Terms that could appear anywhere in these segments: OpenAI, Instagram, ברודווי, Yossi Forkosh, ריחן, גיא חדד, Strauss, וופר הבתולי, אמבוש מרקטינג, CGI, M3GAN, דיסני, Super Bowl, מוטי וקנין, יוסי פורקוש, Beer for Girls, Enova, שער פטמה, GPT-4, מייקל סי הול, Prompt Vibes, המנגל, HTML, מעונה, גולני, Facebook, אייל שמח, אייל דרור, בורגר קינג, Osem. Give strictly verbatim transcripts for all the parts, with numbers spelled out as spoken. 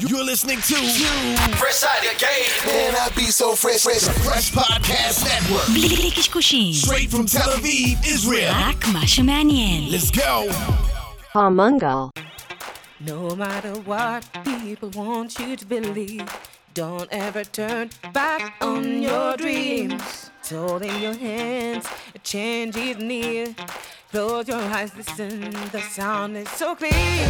You're listening to Fresh Out of the Gate. Man, I be so fresh, fresh, fresh podcast network. בלי קשקושים. Straight from Tel Aviv, Israel. רק מה שמעניין. Let's go. המנגל. No matter what people want you to believe, don't ever turn back on your dreams. Hold in your hands, a change is near. Close your eyes, listen, the sound is so clear.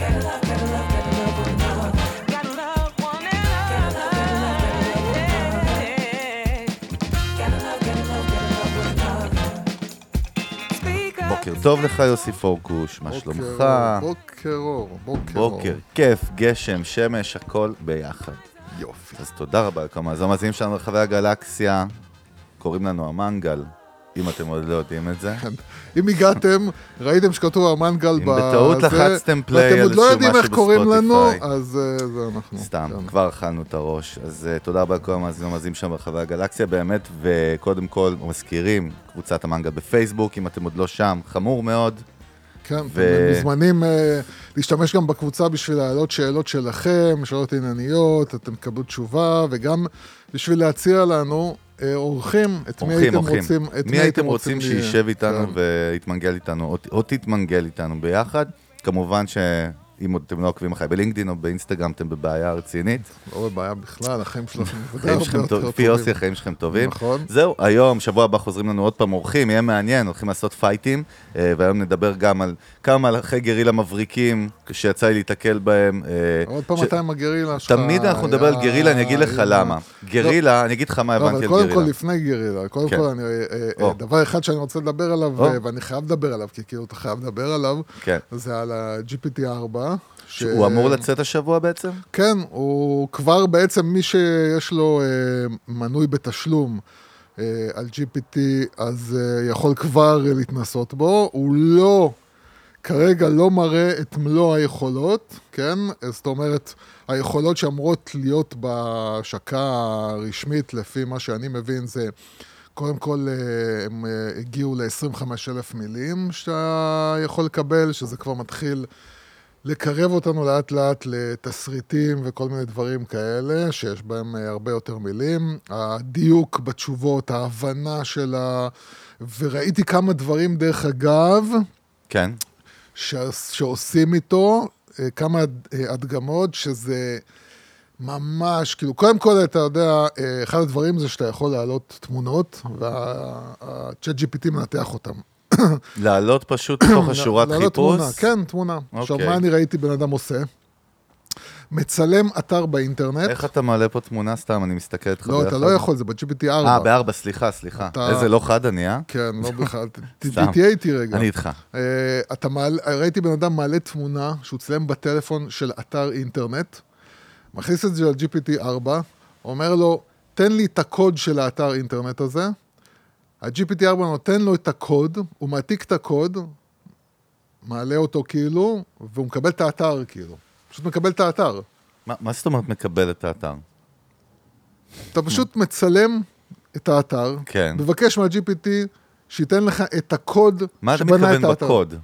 Gotta love, gotta love, gotta love one another. Gotta love one another. Gotta love, gotta love, gotta love one another. בוקר טוב לך יוסי פורקוש, מה שלומך? בוקר אור, בוקר אור. בוקר, כיף, גשם, שמש, הכל ביחד. יופי. אז תודה רבה לכם, אז המאזינים שלנו רחבי הגלקסיה, קוראים לנו המנגל. אם אתם עוד לא יודעים את זה. אם הגעתם, ראיתם שכתוב המנגל בזה. אם בטעות לחצתם פליי על איזשהו משהו בספוטיפיי. ואתם עוד לא יודעים איך קוראים לנו, אז זה אנחנו. סתם, כבר אכלנו את הראש. אז תודה רבה לכל המאזינים שם ברחבי הגלקסיה, באמת, וקודם כל מזכירים קבוצת המנגל בפייסבוק, אם אתם עוד לא שם, חמור מאוד. כן, אתם מוזמנים להשתמש גם בקבוצה בשביל להעלות שאלות שלכם, שאלות ענייניות, אתם תקבלו תשובה, וגם בשביל להציע לנו אורחים, את מי הייתם רוצים מי הייתם רוצים שישב איתנו ויתמנגל איתנו, או תתמנגל איתנו ביחד, כמובן שאם אתם לא עוקבים אחרי בלינקדין או באינסטגרם אתם בבעיה רצינית. לא בבעיה בכלל, החיים שלכם פיוסי, החיים שלכם טובים. זהו, היום, שבוע הבא חוזרים לנו עוד פעם אורחים, יהיה מעניין, הולכים לעשות פייטים, והיום נדבר גם על כמה מהלכי גרילה מבריקים שיצא לי להתקל בהם. עוד פעם אתה עם הגרילה שלך. תמיד אנחנו נדבר על גרילה, אני אגיד לך למה. גרילה, אני אגיד לך מה הבנתי על גרילה. אבל קודם כל לפני גרילה, קודם כל דבר אחד שאני רוצה לדבר עליו, ואני חייב לדבר עליו, כי כאילו אתה חייב לדבר עליו, זה על ה-ג'י פי טי ארבע. שהוא אמור לצאת השבוע בעצם? כן, הוא כבר בעצם מי שיש לו מנוי בתשלום, על ג'י פי טי, אז יכול כבר להתנסות בו, הוא לא, כרגע לא מראה את מלוא היכולות, כן? זאת אומרת, היכולות שאמרות להיות בהשקה הרשמית, לפי מה שאני מבין, זה קודם כל, הם הגיעו ל-עשרים וחמישה אלף מילים שאתה יכול לקבל, שזה כבר מתחיל לקרב אותנו לאט לאט לתסריטים וכל מיני דברים כאלה, שיש בהם הרבה יותר מילים. הדיוק בתשובות, ההבנה של ה... וראיתי כמה דברים דרך אגב, כן. ש... שעושים איתו, כמה הדגמות, שזה ממש, כאילו, קודם כל אתה יודע, אחד הדברים זה שאתה יכול להעלות תמונות, וה-ChatGPT מנתח אותם. לעלות פשוט תוך השורת חיפוש? כן, תמונה. עכשיו, מה אני ראיתי בן אדם עושה? מצלם אתר באינטרנט. איך אתה מעלה פה תמונה סתם? אני מסתכל את חבר. לא, אתה לא יכול, זה ב-ג'י פי טי ארבע. אה, ב-ארבע, סליחה, סליחה. איזה לא חד אני, אה? כן, לא בכלל. תהיה איתי רגע. אני איתך. ראיתי בן אדם מעלה תמונה שהוא צלם בטלפון של אתר אינטרנט, מכניס את זה ל-ג'י פי טי ארבע, אומר לו, תן לי את הקוד של האתר אינטרנט הזה, ה-ג'י פי טי ארבע נותן לו את הקוד, הוא מעתיק את הקוד, מעלה אותו כאילו, והוא מקבל את האתר כאילו. פשוט מקבל את האתר. מה, מה זאת אומרת מקבל את האתר? אתה פשוט מצלם את האתר, כן. מבקש מה-ג'י פי טי שייתן לך את הקוד שבנה את האתר. מה אתה מתכוון בקוד?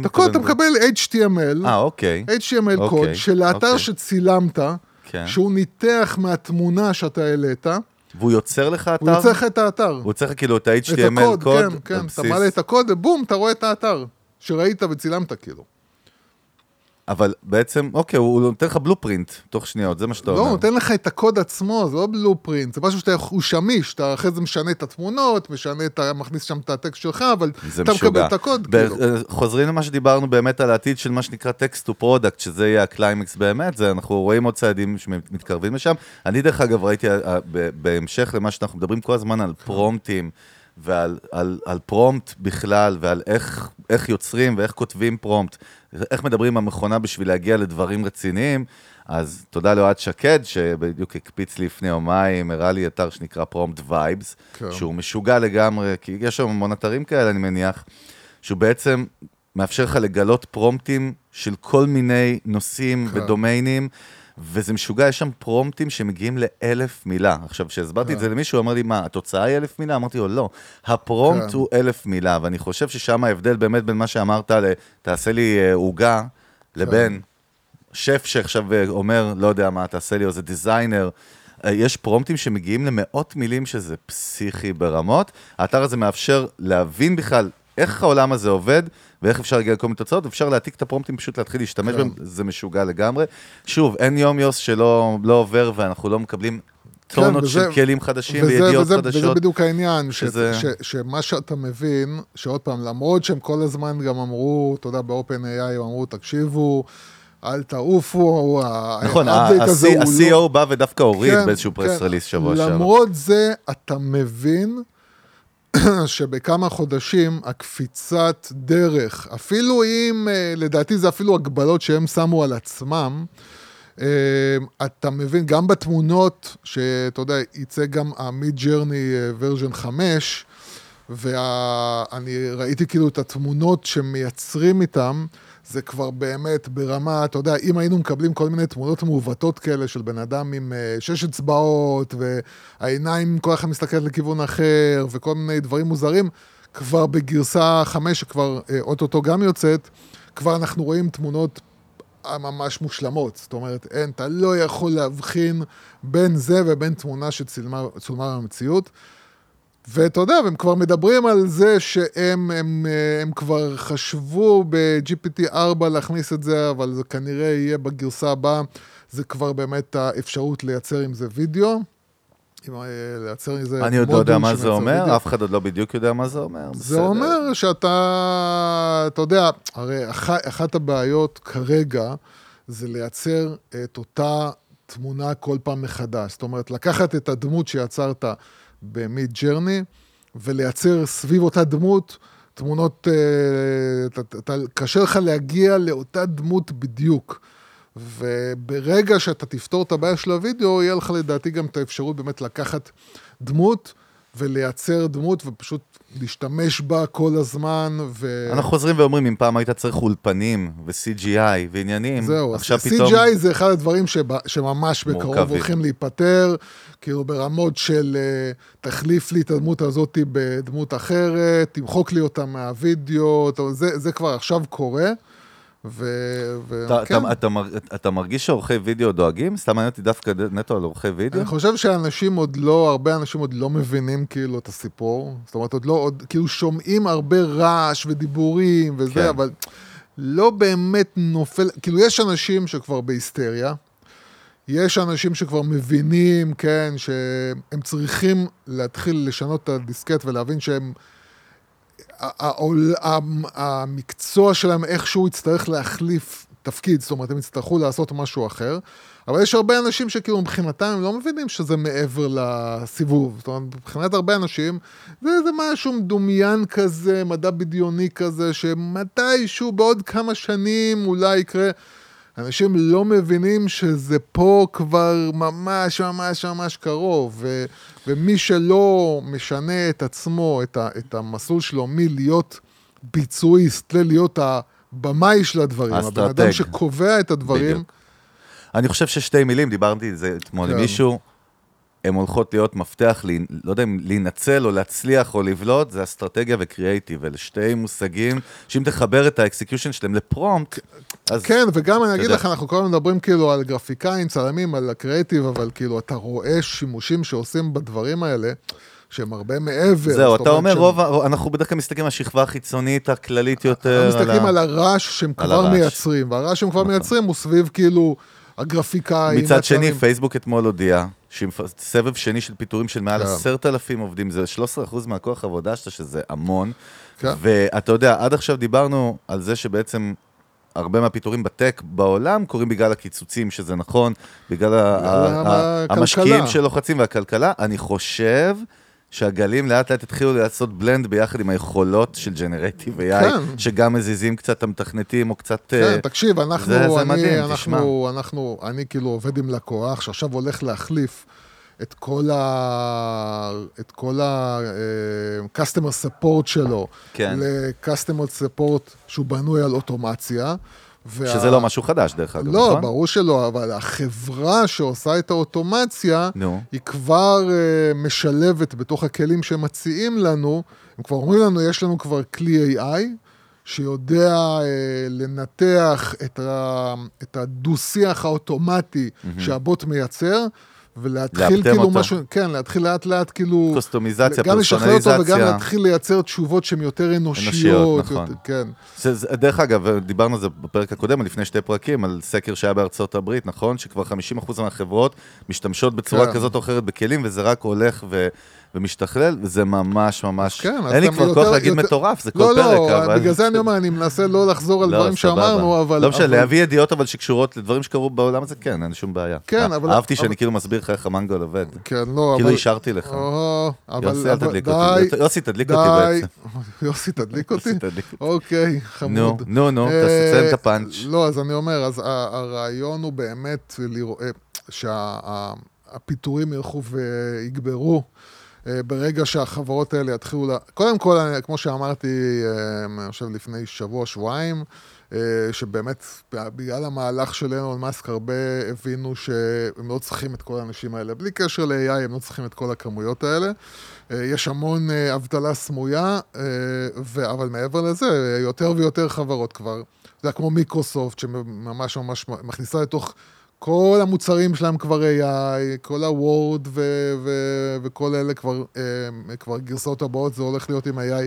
את הקוד אתה מקבל אייץ' טי אם אל, 아, אוקיי. אייץ' טי אם אל אוקיי. קוד של האתר אוקיי. שצילמת, כן. שהוא ניתח מהתמונה שאתה העלית, והוא יוצר לך אתר? הוא יוצר לך את האתר. הוא יוצר לך כאילו את ה-אייץ' טי אם אל קוד? כן, כן, אתה מעלה את הקוד ובום, אתה רואה את האתר שראית וצילמת כאילו. אבל בעצם, אוקיי, הוא נותן לך בלופרינט תוך שניות, זה מה שאתה אומר. לא, הוא נותן לך את הקוד עצמו, זה לא בלופרינט, זה משהו שאתה שמיש, אתה אחרי זה משנה את התמונות, משנה, אתה מכניס שם את הטקסט שלך, אבל אתה מקבל את הקוד. חוזרים למה שדיברנו באמת על העתיד של מה שנקרא טקסט ופרודקט, שזה יהיה הקליימקס באמת, אנחנו רואים עוד צעדים שמתקרבים לשם. אני דרך אגב ראיתי בהמשך למה שאנחנו מדברים כל הזמן על פרומפטים, ועל על, על פרומפט בכלל, ועל איך, איך יוצרים ואיך כותבים פרומפט, איך מדברים המכונה בשביל להגיע לדברים רציניים, אז תודה לאוהד שקד, שבדיוק הקפיץ לי לפני יומיים, הראה לי אתר שנקרא Prompt Vibes, כן. שהוא משוגע לגמרי, כי יש שם המון אתרים כאלה, אני מניח, שהוא בעצם מאפשר לך לגלות פרומפטים של כל מיני נושאים כן. ודומיינים, וזה משוגע, יש שם פרומפטים שמגיעים לאלף מילה. עכשיו, כשהסברתי את זה למישהו, אמר לי, מה, התוצאה היא אלף מילה? אמרתי לו, לא. הפרומפט הוא אלף מילה, ואני חושב ששם ההבדל באמת בין מה שאמרת, תעשה לי עוגה, לבין שף שעכשיו אומר, לא יודע מה, תעשה לי, או זה דיזיינר, יש פרומפטים שמגיעים למאות מילים שזה פסיכי ברמות, האתר הזה מאפשר להבין בכלל איך העולם הזה עובד, ואיך אפשר להגיע לכל מיני תוצאות, ואפשר להעתיק את הפרומפטים, פשוט להתחיל להשתמש בהם, זה משוגע לגמרי. שוב, אין יום יוס שלא עובר, ואנחנו לא מקבלים טונות של כלים חדשים, וידיעות חדשות. וזה בדיוק העניין, שמה שאתה מבין, שעוד פעם, למרות שהם כל הזמן גם אמרו, אתה יודע, באופן איי איי, אמרו, תקשיבו, אל תעופו, נכון, ה-סי אי או בא ודווקא הוריד באיזשהו פרס רליס שבוע שעבר. למרות זה, אתה מבין שבכמה חודשים הקפיצת דרך, אפילו אם, לדעתי זה אפילו הגבלות שהם שמו על עצמם, אתה מבין, גם בתמונות, שאתה יודע, יצא גם ה-Mid-Journey ורז'ן חמש, ואני ראיתי כאילו את התמונות שמייצרים איתם, זה כבר באמת ברמה, אתה יודע, אם היינו מקבלים כל מיני תמונות מעוותות כאלה של בן אדם עם שש אצבעות, והעיניים כל אחד מסתכלת לכיוון אחר, וכל מיני דברים מוזרים, כבר בגרסה חמש, שכבר אוטוטו גם יוצאת, כבר אנחנו רואים תמונות ממש מושלמות. זאת אומרת, אין, אתה לא יכול להבחין בין זה ובין תמונה שצולמה במציאות. ואתה יודע, הם כבר מדברים על זה שהם הם, הם כבר חשבו ב-ג'י פי טי ארבע להכניס את זה, אבל זה כנראה יהיה בגרסה הבאה, זה כבר באמת האפשרות לייצר עם זה וידאו, לייצר עם זה מודול. אני עוד לא יודע מה זה אומר, וידאו. אף אחד עוד לא בדיוק יודע מה זה אומר. זה בסדר. אומר שאתה, אתה יודע, הרי אח, אחת הבעיות כרגע, זה לייצר את אותה תמונה כל פעם מחדש. זאת אומרת, לקחת את הדמות שיצרת, במיד ג'רני, ולייצר סביב אותה דמות, תמונות, קשה לך להגיע לאותה דמות בדיוק, וברגע שאתה תפתור את הבעיה של הוידאו, יהיה לך לדעתי גם את האפשרות באמת לקחת דמות, ולייצר דמות, ופשוט להשתמש בה כל הזמן, ו... אנחנו חוזרים ואומרים, אם פעם היית צריך אולפנים, ו-סי ג'י איי, ועניינים, זהו, סי ג'י איי זה אחד הדברים שממש בקרוב הולכים להיפטר, כאילו ברמות של תחליף לי את הדמות הזאת בדמות אחרת, תמחוק לי אותה מהווידאו, זה כבר עכשיו קורה, אתה מרגיש שעורכי וידאו דואגים? סתם הייתי דווקא נטו על עורכי וידאו? אני חושב שאנשים עוד לא, הרבה אנשים עוד לא מבינים כאילו את הסיפור, זאת אומרת עוד לא, כאילו שומעים הרבה רעש ודיבורים וזה, אבל לא באמת נופל, כאילו יש אנשים שכבר בהיסטריה, יש אנשים שכבר מבינים, כן, שהם צריכים להתחיל לשנות את הדיסקט ולהבין שהם המקצוע שלהם איכשהו יצטרך להחליף תפקיד, זאת אומרת, הם יצטרכו לעשות משהו אחר, אבל יש הרבה אנשים שכאילו מבחינתם הם לא מבינים שזה מעבר לסיבוב, זאת אומרת, מבחינת הרבה אנשים, זה איזה משהו מדומיין כזה, מדע בדיוני כזה, שמתישהו בעוד כמה שנים אולי יקרה, אנשים לא מבינים שזה פה כבר ממש ממש ממש קרוב, ו, ומי שלא משנה את עצמו, את, ה, את המסלול שלו, מי להיות ביצועיסט, להיות הבמאי של הדברים, הבן אדם שקובע את הדברים. בדיוק. אני חושב ששתי מילים, דיברתי על זה אתמול עם מישהו, הן הולכות להיות מפתח, לא יודע אם להינצל או להצליח או לבלוט, זה אסטרטגיה וקריאייטיב, אלה שתי מושגים, שאם תחבר את האקסקיושן שלהם לפרומפט, אז... כן, וגם אני אגיד לך, אנחנו כל הזמן מדברים כאילו על גרפיקאים, צלמים, על הקריאייטיב, אבל כאילו אתה רואה שימושים שעושים בדברים האלה, שהם הרבה מעבר. זהו, אתה אומר רוב, אנחנו בדרך כלל מסתכלים על השכבה החיצונית, הכללית יותר. אנחנו מסתכלים על הרעש שהם כבר מייצרים, והרעש שהם כבר מייצרים הוא סביב כאילו הגרפיקאים. מצד שני, פייסבוק אתמול הודיע שסבב שני של פיטורים של מעל עשרת אלפים עובדים, זה שלושה עשר אחוז מהכוח העבודה שאתה, שזה המון, ואתה יודע, עד עכשיו דיברנו על זה שבעצם הרבה מהפיטורים בטק בעולם קורים בגלל הקיצוצים, שזה נכון, בגלל המשקיעים שלוחצים והכלכלה, אני חושב שהגלים לאט לאט התחילו לעשות בלנד ביחד עם היכולות של ג'נרטיב איי איי, שגם מזיזים קצת המתכנתים או קצת... כן, תקשיב, אנחנו, אני כאילו עובד עם לקוח, שעכשיו הולך להחליף את כל ה-customer support שלו, ל-customer support שהוא בנוי על אוטומציה, שזה לא משהו חדש דרך אגב. לא, ברור שלא, אבל החברה שעושה את האוטומציה, היא כבר משלבת בתוך הכלים שמציעים לנו, הם כבר אומרים לנו, יש לנו כבר כלי איי איי, שיודע אה, לנתח את, ה, את הדו-שיח האוטומטי mm-hmm. שהבוט מייצר, ולהתחיל כאילו אותו. משהו, כן, להתחיל לאט לאט כאילו, קוסטומיזציה, גם לשחרר אותו וגם להתחיל לייצר תשובות שהן יותר אנושיות. אנושיות, נכון. יותר, כן. שזה, דרך אגב, דיברנו על זה בפרק הקודם, לפני שתי פרקים, על סקר שהיה בארצות הברית, נכון? שכבר חמישים אחוז מהחברות משתמשות בצורה כן. כזאת או אחרת בכלים, וזה רק הולך ו... ומשתכלל, וזה ממש ממש... כן, אין לי כבר כוח להגיד יותר... מטורף, זה כל לא, פרק. לא, לא, אבל... בגלל זה אני אומר, אני מנסה לא לחזור על לא, דברים שאמרנו, אבל... לא משנה, אבל... להביא ידיעות אבל שקשורות לדברים שקרו בעולם הזה, כן, אין שום בעיה. כן, אבל... אהבתי אבל... שאני כאילו מסביר לך איך המנגל עובד. כן, לא, כאילו אבל... כאילו השארתי לך. או, אבל... יוסי, אבל... תדליק די, אותי. די, יוסי, תדליק די. אותי בעצם. יוסי, תדליק אותי? יוסי, תדליק אותי. אוקיי, חמוד. נו, נו, נו, תסיים את הפאנץ'. לא, אז אני אומר, אז הרעיון הוא באמת לראות שהפיתורים ילכו ויגברו ברגע שהחברות האלה יתחילו לה... קודם כל, כמו שאמרתי, אני חושב לפני שבוע, שבועיים, שבאמת, בגלל המהלך של אילון מאסק, הרבה הבינו שהם לא צריכים את כל האנשים האלה. בלי קשר ל-איי איי, הם לא צריכים את כל הכמויות האלה. יש המון אבטלה סמויה, ו... אבל מעבר לזה, יותר ויותר חברות כבר. זה כמו מיקרוסופט, שממש ממש מכניסה לתוך... כל המוצרים שלהם כבר איי איי, כל ה-Word ו- ו- וכל אלה כבר, אה, כבר גרסאות הבאות, זה הולך להיות עם איי איי.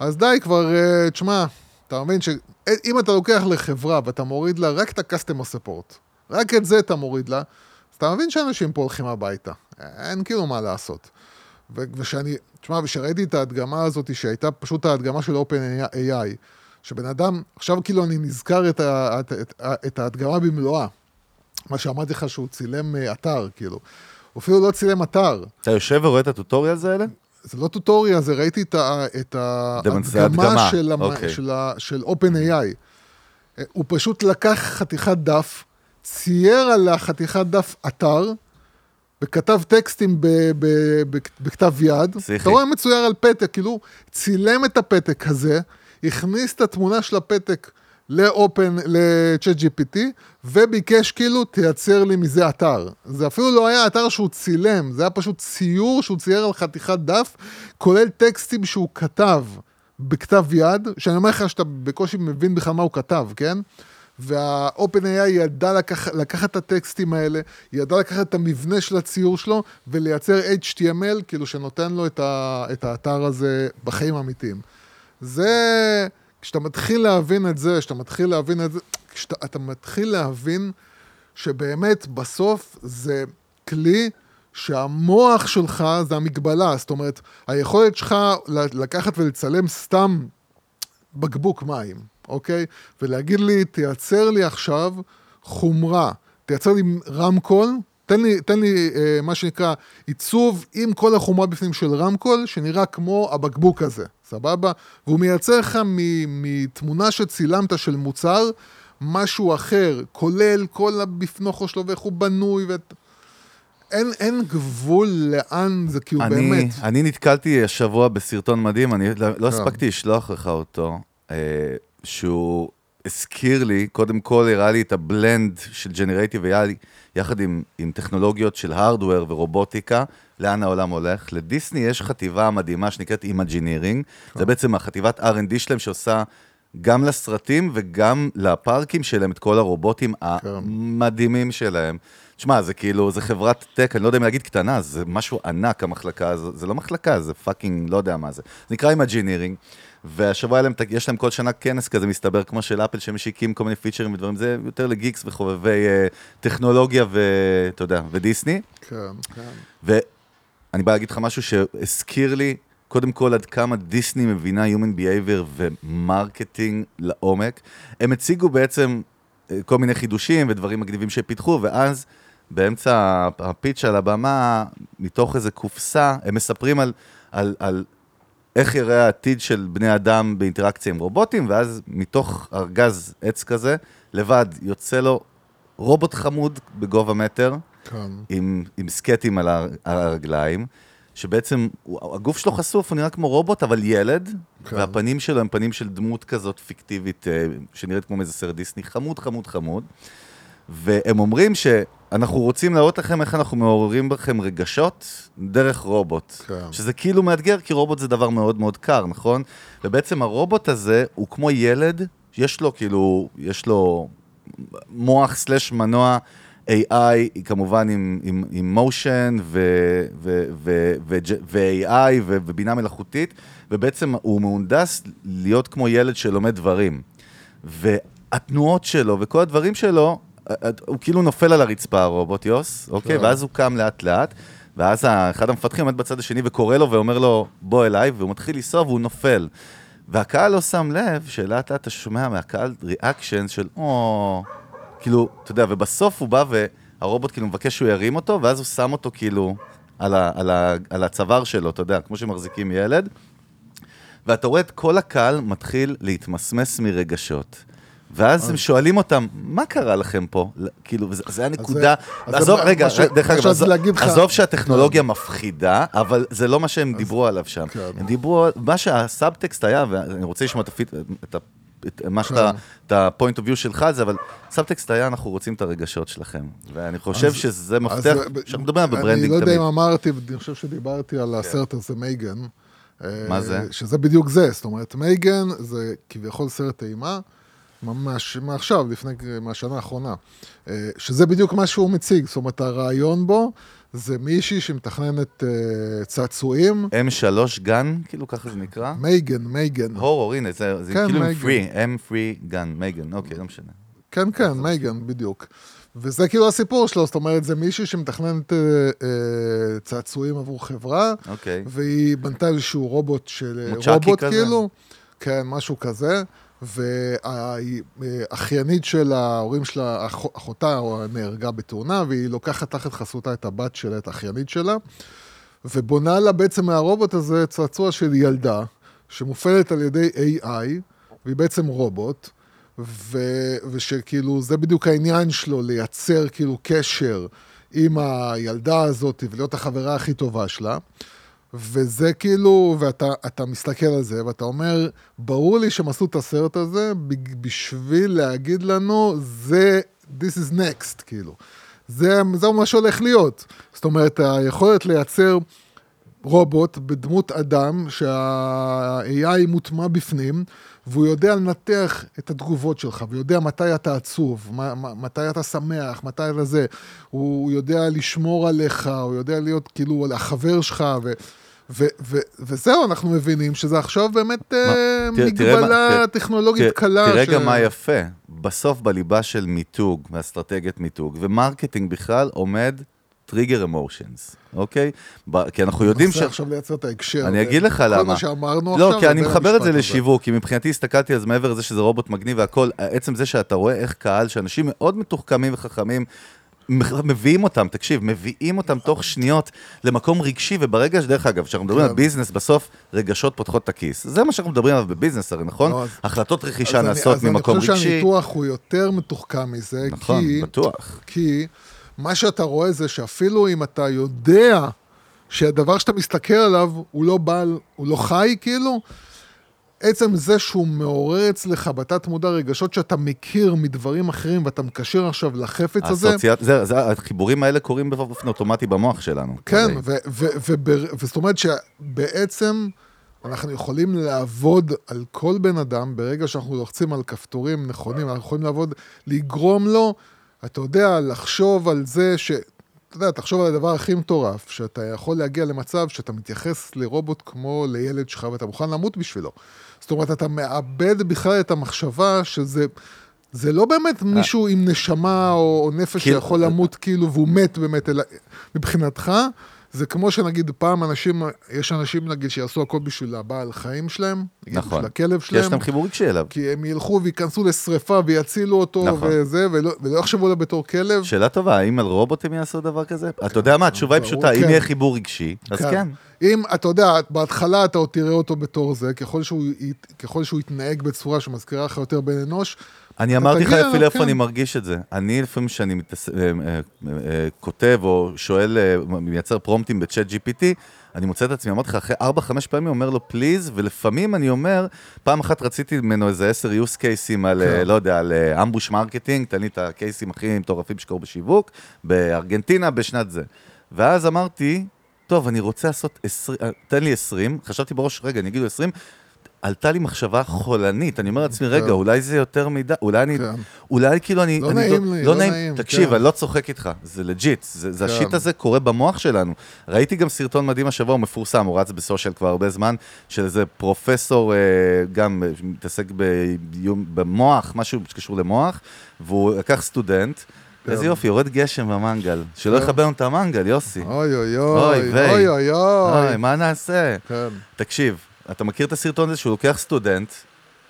אז די, כבר, אה, תשמע, אתה מבין שאם אתה לוקח לחברה ואתה מוריד לה רק את ה-Customer Support, רק את זה אתה מוריד לה, אז אתה מבין שאנשים פה הולכים הביתה. אין כאילו מה לעשות. ו- ושאני, תשמע, ושראיתי את ההדגמה הזאת, שהייתה פשוט ההדגמה של Open איי איי, שבן אדם, עכשיו כאילו אני נזכר את, ה- את-, את-, את ההדגמה במלואה, מה שאמרתי לך שהוא צילם אתר, כאילו. הוא אפילו לא צילם אתר. אתה יושב ורואה את הטוטוריאל הזה אלה? זה לא טוטוריאל, זה ראיתי את ההדגמה של OpenAI. הוא פשוט לקח חתיכת דף, צייר על החתיכת דף אתר, וכתב טקסטים בכתב יד. אתה רואה מצויר על פתק, כאילו, צילם את הפתק הזה, הכניס את התמונה של הפתק, לאופן, ל-ChatGPT, וביקש כאילו תייצר לי מזה אתר. זה אפילו לא היה אתר שהוא צילם, זה היה פשוט ציור שהוא צייר על חתיכת דף, כולל טקסטים שהוא כתב בכתב יד, שאני אומר לך שאתה בקושי מבין בכלל מה הוא כתב, כן? וה-OpenAI ידע לקח, לקחת את הטקסטים האלה, ידע לקחת את המבנה של הציור שלו, ולייצר אייץ' טי אם אל, כאילו שנותן לו את, ה- את האתר הזה בחיים אמיתיים. זה... כשאתה מתחיל להבין את זה, כשאתה מתחיל להבין את זה, כשאתה מתחיל להבין שבאמת בסוף זה כלי שהמוח שלך זה המגבלה, זאת אומרת, היכולת שלך לקחת ולצלם סתם בקבוק מים, אוקיי? ולהגיד לי, תייצר לי עכשיו חומרה, תייצר לי רמקול, תן לי, תן לי אה, מה שנקרא עיצוב עם כל החומרה בפנים של רמקול, שנראה כמו הבקבוק הזה, סבבה? והוא מייצר לך מתמונה שצילמת של מוצר, משהו אחר, כולל כל הבפנוכו שלו ואיך הוא בנוי ואת... אין, אין גבול לאן זה כאילו אני, באמת. אני נתקלתי השבוע בסרטון מדהים, אני לא, לא הספקתי לשלוח לך אותו, אה, שהוא... הזכיר לי, קודם כל הראה לי את הבלנד של ג'נרייטיב איי איי, יחד עם, עם טכנולוגיות של הארדוור ורובוטיקה, לאן העולם הולך. לדיסני יש חטיבה מדהימה שנקראת Imagineering, okay. זה בעצם החטיבת אר אנד די שלהם שעושה גם לסרטים וגם לפארקים שלהם, את כל הרובוטים okay. המדהימים שלהם. תשמע, זה כאילו, זה חברת טק, אני לא יודע אם להגיד קטנה, זה משהו ענק המחלקה, זה, זה לא מחלקה, זה פאקינג, לא יודע מה זה. זה נקרא Imagineering. והשבוע אליהם, יש להם כל שנה כנס כזה מסתבר, כמו של אפל, שמשיקים כל מיני פיצ'רים ודברים, זה יותר לגיקס וחובבי טכנולוגיה ואתה יודע, ודיסני. כן, כן. ואני בא להגיד לך משהו שהזכיר לי, קודם כל עד כמה דיסני מבינה Human Behavior ומרקטינג לעומק. הם הציגו בעצם כל מיני חידושים ודברים מגניבים שפיתחו, ואז באמצע הפיצ' על הבמה, מתוך איזה קופסה, הם מספרים על... על, על איך יראה העתיד של בני אדם באינטראקציה עם רובוטים, ואז מתוך ארגז עץ כזה, לבד יוצא לו רובוט חמוד בגובה מטר, עם, עם סקטים על הרגליים, שבעצם הוא, הגוף שלו חשוף, הוא נראה כמו רובוט, אבל ילד, והפנים שלו הם פנים של דמות כזאת פיקטיבית, שנראית כמו מאיזה סרט דיסני, חמוד, חמוד, חמוד, והם אומרים ש... אנחנו רוצים להראות לכם איך אנחנו מעוררים בכם רגשות דרך רובוט. כן. שזה כאילו מאתגר, כי רובוט זה דבר מאוד מאוד קר, נכון? ובעצם הרובוט הזה הוא כמו ילד, יש לו כאילו, יש לו מוח סלש מנוע, איי איי, כמובן עם, עם, עם motion ו, ו, ו, ו, ו-איי איי ו, ובינה מלאכותית, ובעצם הוא מהונדס להיות כמו ילד שלומד דברים. והתנועות שלו וכל הדברים שלו, הוא כאילו נופל על הרצפה, הרובוט יוס, אוקיי, ואז הוא קם לאט לאט, ואז אחד המפתחים עומד בצד השני וקורא לו ואומר לו, בוא אליי, והוא מתחיל לנסוע והוא נופל. והקהל לא שם לב, שלאט לאט אתה שומע מהקהל ריאקשן של, או, כאילו, אתה יודע, ובסוף הוא בא והרובוט כאילו מבקש שהוא ירים אותו, ואז הוא שם אותו כאילו על ה, על ה, על הצוואר שלו, אתה יודע, כמו שמחזיקים ילד, ואתה רואה את כל הקהל מתחיל להתמסמס מרגשות. ואז הם שואלים אותם, מה קרה לכם פה? כאילו, זה הנקודה, עזוב, רגע, דרך אגב, עזוב שהטכנולוגיה מפחידה, אבל זה לא מה שהם דיברו עליו שם. הם דיברו, מה שהסאבטקסט היה, ואני רוצה לשמוע את ה-point of view שלך, אבל סאבטקסט היה, אנחנו רוצים את הרגשות שלכם, ואני חושב שזה מפתח, שאנחנו מדברים בברנדינג תמיד. אני לא יודע אם אמרתי, אני חושב שדיברתי על הסרט הזה, מייגן. מה זה? שזה בדיוק זה, זאת אומרת, מייגן זה כביכול סרט אימה, ממש, מעכשיו, לפני, מהשנה האחרונה, שזה בדיוק מה שהוא מציג, זאת אומרת, הרעיון בו, זה מישהי שמתכננת צעצועים. אם שלוש גן, כאילו ככה זה נקרא? מייגן, מייגן. הורור, הנה, זה, זה כן, כאילו free, אם שלוש גן, מייגן, אוקיי, לא משנה. כן, כן, מייגן, בדיוק. וזה כאילו הסיפור שלו, זאת אומרת, זה מישהי שמתכננת אה, צעצועים עבור חברה, אוקיי. והיא בנתה איזשהו רובוט של... רובוט כזה. כאילו. כן, משהו כזה. והאחיינית של ההורים שלה, אחותה נהרגה בתאונה, והיא לוקחת תחת חסותה את הבת שלה, את האחיינית שלה, ובונה לה בעצם מהרובוט הזה צעצוע של ילדה, שמופעלת על ידי איי איי, והיא בעצם רובוט, ו- ושכאילו זה בדיוק העניין שלו, לייצר כאילו קשר עם הילדה הזאת, ולהיות החברה הכי טובה שלה, וזה כאילו, ואתה אתה מסתכל על זה, ואתה אומר, ברור לי שמסו את הסרט הזה, בשביל להגיד לנו, זה, this is next, כאילו. זה, זה ממש הולך להיות. זאת אומרת, היכולת לייצר רובוט בדמות אדם, שה-איי איי מוטמע בפנים, והוא יודע לנתח את התגובות שלך, והוא יודע מתי אתה עצוב, מתי אתה שמח, מתי אתה זה, הוא יודע לשמור עליך, הוא יודע להיות כאילו על החבר שלך, ו... ו- ו- וזהו, אנחנו מבינים שזה עכשיו באמת מגבלה טכנולוגית קלה. תראה גם מה יפה, בסוף בליבה של מיתוג, מאסטרטגיית מיתוג, ומרקטינג בכלל עומד טריגר אמושנס, אוקיי? כי אנחנו יודעים ש... זה עכשיו לייצר את ההקשר. אני אגיד לך למה. כל מה שאמרנו עכשיו... לא, כי אני מחבר את זה לשיווק, כי מבחינתי הסתכלתי אז מעבר לזה שזה רובוט מגניב והכל, עצם זה שאתה רואה איך קהל, שאנשים מאוד מתוחכמים וחכמים, מביאים אותם, תקשיב, מביאים אותם תוך שניות למקום רגשי, וברגע שדרך אגב, כשאנחנו מדברים על ביזנס, בסוף רגשות פותחות את הכיס. זה מה שאנחנו מדברים עליו בביזנס, הרי נכון? החלטות רכישה נעשות ממקום רגשי. אז אני חושב שהניתוח הוא יותר מתוחכם מזה, נכון, בטוח. כי מה שאתה רואה זה שאפילו אם אתה יודע שהדבר שאתה מסתכל עליו הוא לא בעל, הוא לא חי כאילו, עצם זה שהוא מעורר אצלך בתת מודע רגשות שאתה מכיר מדברים אחרים ואתה מקשר עכשיו לחפץ הזה. החיבורים האלה קורים באופן אוטומטי במוח שלנו. כן, וזאת אומרת שבעצם אנחנו יכולים לעבוד על כל בן אדם ברגע שאנחנו לוחצים על כפתורים נכונים, אנחנו יכולים לעבוד, לגרום לו, אתה יודע, לחשוב על זה ש... אתה יודע, תחשוב על הדבר הכי מטורף, שאתה יכול להגיע למצב שאתה מתייחס לרובוט כמו לילד שלך, ואתה מוכן למות בשבילו. זאת אומרת, אתה מאבד בכלל את המחשבה שזה... זה לא באמת מישהו עם נשמה או נפש שיכול למות כאילו, והוא מת באמת, אלא מבחינתך, זה כמו שנגיד פעם אנשים, יש אנשים נגיד שיעשו הכל בשביל הבעל חיים שלהם, נכון. בשביל הכלב שלהם. יש להם חיבור רגשי אליו. כי הם ילכו וייכנסו לשריפה ויצילו אותו נכון. וזה, ולא, ולא יחשבו לו בתור כלב. שאלה טובה, האם על רובוטים יעשו דבר כזה? כן. אתה יודע מה, התשובה היא פשוטה, כן. אם יהיה חיבור רגשי, כן. אז כן. אם אתה יודע, בהתחלה אתה תראה אותו בתור זה, ככל שהוא, ככל שהוא יתנהג בצורה שמזכירה לך יותר בן אנוש, אני אמרתי לך אפילו איפה אני מרגיש את זה. אני לפעמים שאני כותב או שואל, מייצר פרומפטים בצ'אט ג'י פי טי, אני מוצא את עצמי, אמרתי לך, אחרי ארבע חמש פעמים אומר לו פליז, ולפעמים אני אומר, פעם אחת רציתי ממנו איזה עשר יוס קייסים על, לא יודע, על אמבוש מרקטינג, תן לי את הקייסים הכי מטורפים שקרו בשיווק, בארגנטינה בשנת זה. ואז אמרתי, טוב, אני רוצה לעשות עשרים, תן לי עשרים, חשבתי בראש, רגע, אני אגידו עשרים, עלתה לי מחשבה חולנית, אני אומר לעצמי, רגע, אולי זה יותר מידע, אולי אני, אולי כאילו אני, לא נעים לי, לא נעים, תקשיב, אני לא צוחק איתך, זה לג'יט, זה השיט הזה קורה במוח שלנו. ראיתי גם סרטון מדהים השבוע, הוא מפורסם, הוא רץ בסושיאל כבר הרבה זמן, של איזה פרופסור, גם מתעסק במוח, משהו שקשור למוח, והוא לקח סטודנט, איזה יופי, יורד גשם במנגל, שלא יחבר לנו את המנגל, יוסי. אוי אוי אוי, אוי אוי אוי, מה נעשה? תקשיב, אתה מכיר את הסרטון הזה שהוא לוקח סטודנט,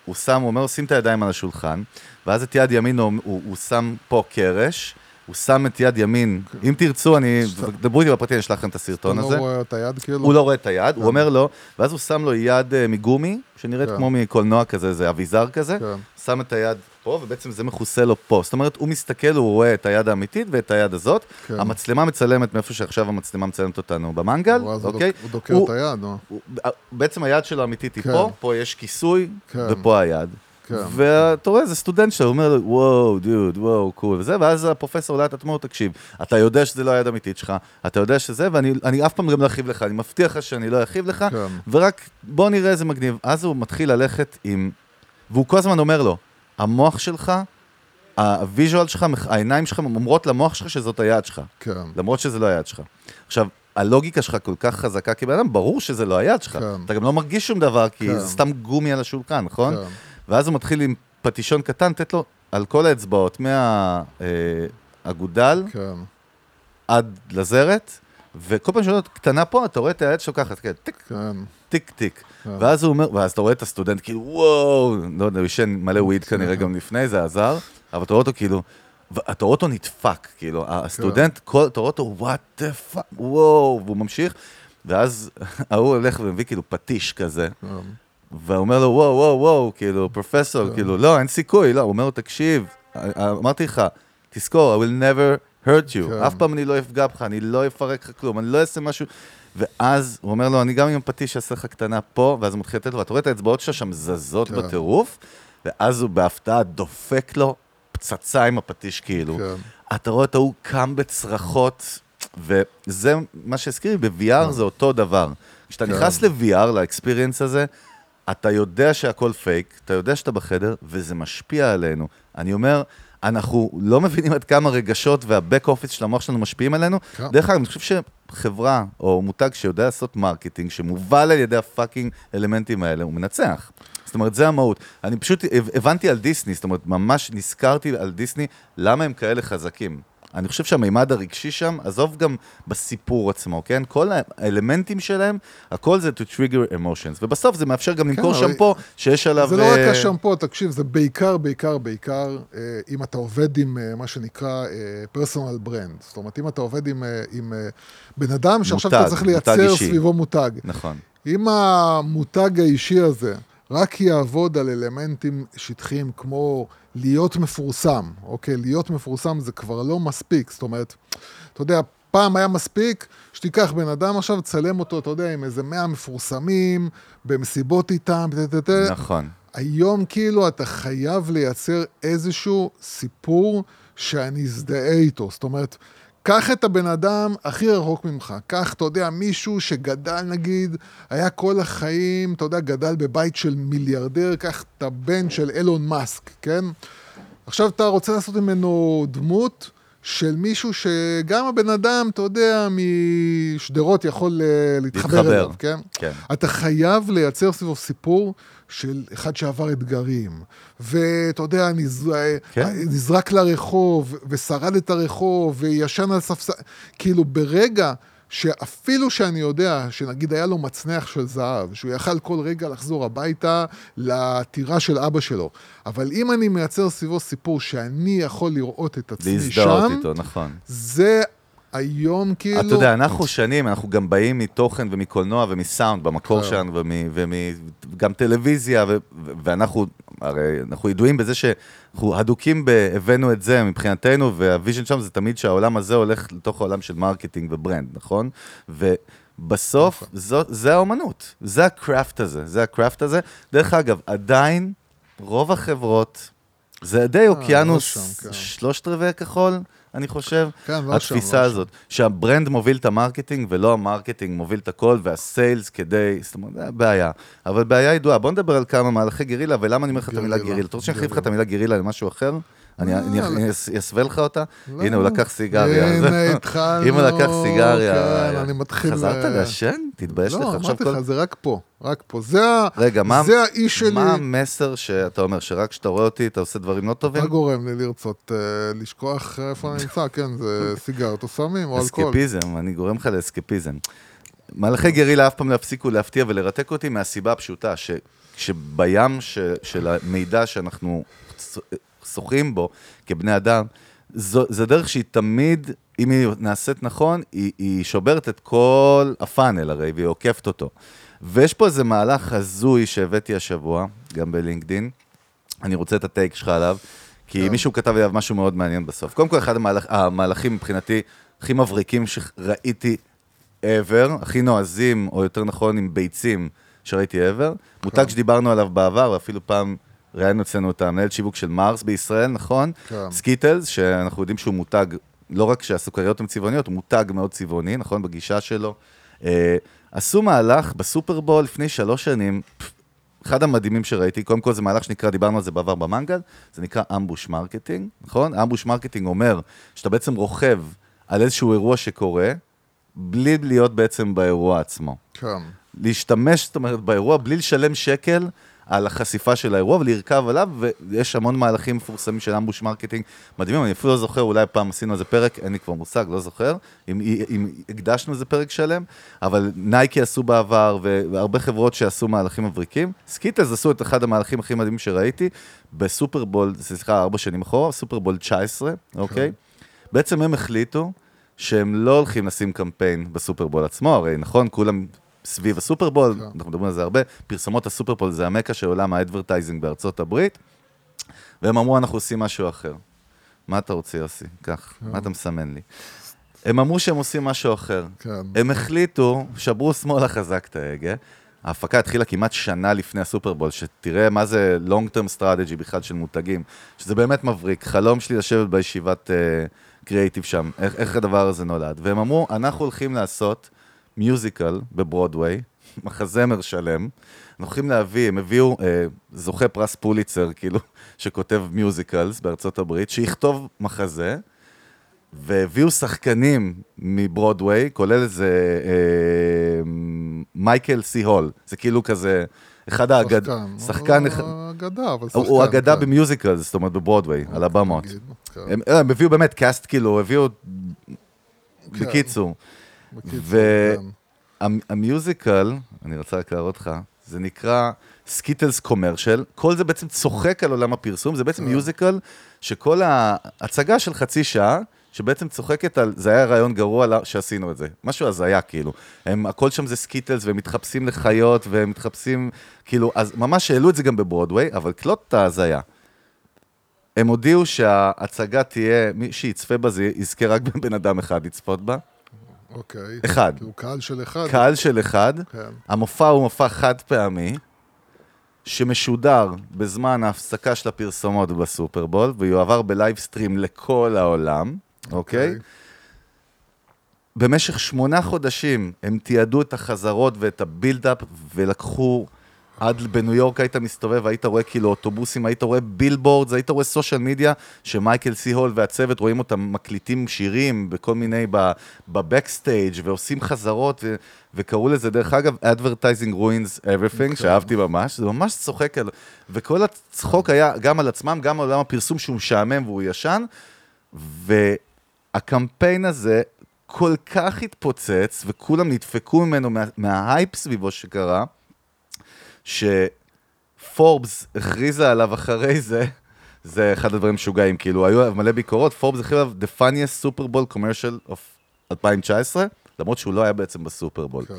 הוא שם, הוא אומר, עושים את הידיים על השולחן, ואז את יד ימין הוא, הוא, הוא שם פה קרש, הוא שם את יד ימין, okay. אם תרצו, אני, ש... דברו איתי בפרטי, אני אשלח לכם את הסרטון הזה. הוא לא רואה את היד כאילו? הוא לא רואה את היד, yeah. הוא אומר לו, ואז הוא שם לו יד uh, מגומי, שנראית yeah. כמו מקולנוע כזה, זה אביזר כזה, yeah. שם את היד פה, ובעצם זה מכוסה לו פה. זאת אומרת, הוא מסתכל, הוא רואה את היד האמיתית ואת היד הזאת. כן. המצלמה מצלמת מאיפה שעכשיו המצלמה מצלמת אותנו במנגל. אוקיי? הוא דוקר הוא, את היד, או? הוא, בעצם היד שלו האמיתית היא כן. פה, פה יש כיסוי, כן. ופה היד. כן. ואתה רואה, זה סטודנט שלו, הוא אומר לו, וואו, דוד, וואו, קול, וזה, ואז הפרופסור עולה את עצמו, תקשיב, אתה יודע שזה לא היד האמיתית שלך, אתה יודע שזה, ואני אני אף פעם גם לא אחיב לך, אני מבטיח לך שאני לא אחיב לך, כן. ורק בוא נראה איזה מגניב. אז הוא מתחיל ללכת עם, והוא כל הזמן אומר לו, המוח שלך, הוויז'ואל שלך, העיניים שלך אומרות למוח שלך שזאת היד שלך. כן. למרות שזה לא היד שלך. עכשיו, הלוגיקה שלך כל כך חזקה כבן אדם, ברור שזה לא היד שלך. כן. אתה גם לא מרגיש שום דבר, כי כן. זה סתם גומי על השולחן, נכון? כן. ואז הוא מתחיל עם פטישון קטן, תת לו על כל האצבעות, מהאגודל אה, כן. עד לזרת, וכל פעם שאולות קטנה פה, אתה רואה את היד שלו ככה, תקד, טיק, כן. טיק, טיק. ואז הוא אומר, ואז אתה רואה את הסטודנט, כאילו, וואו, לא יודע, הוא ישן מלא וויד כנראה גם לפני, זה עזר, אבל אתה רואה אותו כאילו, אתה רואה אותו נדפק, כאילו, הסטודנט, אתה רואה אותו, what the fuck, וואו, והוא ממשיך, ואז ההוא הולך ומביא כאילו פטיש כזה, והוא אומר לו, וואו, וואו, וואו, כאילו, פרופסור, כאילו, לא, אין סיכוי, לא, הוא אומר לו, תקשיב, אמרתי לך, תזכור, I will never hurt you, אף פעם אני לא אפגע בך, אני לא אפרק לך כלום, אני לא אעשה משהו, ואז הוא אומר לו, אני גם עם פטיש אעשה לך קטנה פה, ואז הוא מתחיל לתת לו, ואתה רואה את האצבעות שלו שם זזות כן. בטירוף, ואז הוא בהפתעה דופק לו פצצה עם הפטיש כאילו. כן. אתה רואה את ההוא קם בצרחות, וזה מה שהזכירי, ב-וי אר כן. זה אותו דבר. כשאתה כן. נכנס ל-וי אר, לאקספיריינס הזה, אתה יודע שהכל פייק, אתה יודע שאתה בחדר, וזה משפיע עלינו. אני אומר, אנחנו לא מבינים עד כמה רגשות והבק אופיס של המוח שלנו משפיעים עלינו. כן. דרך אגב, אני חושב שחברה או מותג שיודע לעשות מרקטינג, שמובל על ידי הפאקינג אלמנטים האלה, הוא מנצח. זאת אומרת, זה המהות. אני פשוט הבנתי על דיסני, זאת אומרת, ממש נזכרתי על דיסני, למה הם כאלה חזקים. אני חושב שהמימד הרגשי שם, עזוב גם בסיפור עצמו, כן? כל האלמנטים שלהם, הכל זה to trigger emotions, ובסוף זה מאפשר גם למכור שמפו שיש עליו... זה לא רק השמפו, תקשיב, זה בעיקר, בעיקר, בעיקר, אם אתה עובד עם מה שנקרא personal brand, זאת אומרת, אם אתה עובד עם בן אדם שעכשיו אתה צריך לייצר סביבו מותג. נכון. אם המותג האישי הזה רק יעבוד על אלמנטים שטחיים כמו... להיות מפורסם, אוקיי, להיות מפורסם זה כבר לא מספיק, זאת אומרת, אתה יודע, פעם היה מספיק, שתיקח בן אדם עכשיו, צלם אותו, אתה יודע, עם איזה מאה מפורסמים, במסיבות איתם, נכון. היום כאילו אתה חייב לייצר איזשהו סיפור שאני אזדהה איתו, זאת אומרת, קח את הבן אדם הכי רחוק ממך, קח, אתה יודע, מישהו שגדל נגיד, היה כל החיים, אתה יודע, גדל בבית של מיליארדר, קח את הבן של אילון מאסק, כן? עכשיו אתה רוצה לעשות ממנו דמות של מישהו שגם הבן אדם, אתה יודע, משדרות יכול להתחבר, להתחבר. אליו, כן? כן? אתה חייב לייצר סביבו סיפור של אחד שעבר אתגרים, ואתה יודע, נז... כן? נזרק לרחוב, ושרד את הרחוב, וישן על ספסל, כאילו ברגע שאפילו שאני יודע, שנגיד היה לו מצנח של זהב, שהוא יכל כל רגע לחזור הביתה לטירה של אבא שלו, אבל אם אני מייצר סביבו סיפור שאני יכול לראות את עצמי שם, להזדהות איתו, נכון. זה היום כאילו... אתה יודע, אנחנו שנים, אנחנו גם באים מתוכן ומקולנוע ומסאונד במקור שלנו, וגם טלוויזיה, ואנחנו הרי אנחנו ידועים בזה שאנחנו הדוקים הבאנו את זה מבחינתנו, והוויז'ן שם זה תמיד שהעולם הזה הולך לתוך העולם של מרקטינג וברנד, נכון? ובסוף זה האומנות, זה הקראפט הזה, זה הקראפט הזה. דרך אגב, עדיין רוב החברות, זה די אוקיינוס שלושת רבעי כחול, אני חושב, התפיסה הזאת, שהברנד מוביל את המרקטינג, ולא המרקטינג מוביל את הכל, והסיילס כדי, זאת אומרת, זה הבעיה. אבל בעיה ידועה, בוא נדבר על כמה מהלכי גרילה, ולמה אני אומר לך את המילה גרילה? אתה רוצה שאני אחליף לך את המילה גרילה למשהו אחר? אני אסווה לך אותה? הנה, הוא לקח סיגריה. הנה, התחלנו. אם הוא לקח סיגריה, חזרת לעשן? תתבייש לך. לא, אמרתי לך, זה רק פה, רק פה. רגע, מה המסר שאתה אומר, שרק כשאתה רואה אותי, אתה עושה דברים לא טובים? מה גורם לי לרצות לשכוח איפה אני נמצא? כן, זה סיגרת או סמים או אלכוהול. אסקפיזם, אני גורם לך לאסקפיזם. מהלכי גרילה אף פעם להפסיקו להפתיע ולרתק אותי מהסיבה הפשוטה, שבים של המידע שאנחנו שוחים בו כבני אדם, זו, זו דרך שהיא תמיד, אם היא נעשית נכון, היא, היא שוברת את כל הפאנל הרי, והיא עוקפת אותו. ויש פה איזה מהלך הזוי שהבאתי השבוע, גם בלינקדין, אני רוצה את הטייק שלך עליו, כי מישהו כתב עליו משהו מאוד מעניין בסוף. קודם כל, אחד המהלך, המהלכים מבחינתי הכי מבריקים שראיתי ever, הכי נועזים, או יותר נכון עם ביצים שראיתי ever, מותג שדיברנו עליו בעבר, ואפילו פעם ראינו אצלנו את המנהל שיווק של מרס בישראל, נכון? סקיטלס, שאנחנו יודעים שהוא מותג, לא רק שהסוכריות הן צבעוניות, הוא מותג מאוד צבעוני, נכון? בגישה שלו. עשו מהלך בסופרבול לפני שלוש שנים, אחד המדהימים שראיתי, קודם כל זה מהלך שנקרא, דיברנו על זה בעבר במנגל, זה נקרא אמבוש מרקטינג, נכון? אמבוש מרקטינג אומר שאתה בעצם רוכב על איזשהו אירוע שקורה, בלי להיות בעצם באירוע עצמו. להשתמש, זאת אומרת, באירוע, בלי לשלם שקל על החשיפה של האירוע, ולהרכב עליו, ויש המון מהלכים מפורסמים של אמבוש מרקטינג מדהימים, אני אפילו לא זוכר, אולי פעם עשינו איזה פרק, אין לי כבר מושג, לא זוכר, אם, אם הקדשנו איזה פרק שלם, אבל נייקי עשו בעבר, והרבה חברות שעשו מהלכים מבריקים, סקיטלס עשו את אחד המהלכים הכי מדהימים שראיתי, בסופרבול, סליחה, ארבע שנים אחורה, סופרבול תשע עשרה, אוקיי? בעצם הם החליטו שהם לא הולכים לשים קמפיין בסופרבול עצמו, הרי נכון, כולם סביב הסופרבול, אנחנו מדברים על זה הרבה, פרסומות הסופרבול זה המקה של עולם האדברטייזינג בארצות הברית, והם אמרו, אנחנו עושים משהו אחר. מה אתה רוצה, יוסי? כך, מה אתה מסמן לי? הם אמרו שהם עושים משהו אחר. הם החליטו, שברו שמאלה חזק את ההגה, ההפקה התחילה כמעט שנה לפני הסופרבול, שתראה מה זה long term strategy בכלל של מותגים, שזה באמת מבריק, חלום שלי לשבת בישיבת קריאיטיב שם, איך הדבר הזה נולד. והם אמרו, אנחנו הולכים לעשות מיוזיקל בברודווי, מחזמר שלם, אנחנו הולכים להביא, הם הביאו אה, זוכה פרס פוליצר, כאילו, שכותב מיוזיקלס בארצות הברית, שיכתוב מחזה, והביאו שחקנים מברודווי, כולל איזה אה, מייקל סי הול, זה כאילו כזה, אחד האגד... שחקן, אגדה, אבל שחקן. הוא אגדה במיוזיקלס, זאת אומרת בברודווי, על הבמות. הם, הם הביאו באמת קאסט, כאילו, הביאו בקיצור. והמיוזיקל, אני רוצה להראות לך, זה נקרא סקיטלס קומרשל, כל זה בעצם צוחק על עולם הפרסום, זה בעצם מיוזיקל שכל ההצגה של חצי שעה, שבעצם צוחקת על, זה היה רעיון גרוע שעשינו את זה, משהו אז היה כאילו, הם, הכל שם זה סקיטלס והם מתחפשים לחיות והם מתחפשים, כאילו, אז ממש העלו את זה גם בברודווי, אבל קלוט אז היה. הם הודיעו שההצגה תהיה, מי שיצפה בזה, יזכה רק בן אדם אחד לצפות בה, אוקיי. אחד. הוא קהל של אחד. קהל של אחד. המופע הוא מופע חד פעמי, שמשודר בזמן ההפסקה של הפרסומות בסופרבול, ויועבר בלייב סטרים לכל העולם, אוקיי? במשך שמונה חודשים הם תיעדו את החזרות ואת הבילדאפ, ולקחו עד בניו יורק היית מסתובב, היית רואה כאילו אוטובוסים, היית רואה בילבורדס, היית רואה סושיאל מדיה, שמייקל סי הול והצוות רואים אותם מקליטים שירים בכל מיני בבקסטייג' ועושים חזרות, וקראו לזה דרך אגב, advertising ruins everything, שאהבתי ממש, זה ממש צוחק, וכל הצחוק היה גם על עצמם, גם על עולם הפרסום שהוא משעמם והוא ישן, והקמפיין הזה כל כך התפוצץ, וכולם נדפקו ממנו מההייפ סביבו שקרה, שפורבס הכריזה עליו אחרי זה, זה אחד הדברים משוגעים, כאילו, היו מלא ביקורות, פורבס הכריזה עליו, the funniest Super Bowl commercial of אלפיים תשע עשרה, למרות שהוא לא היה בעצם בסופרבול. כן.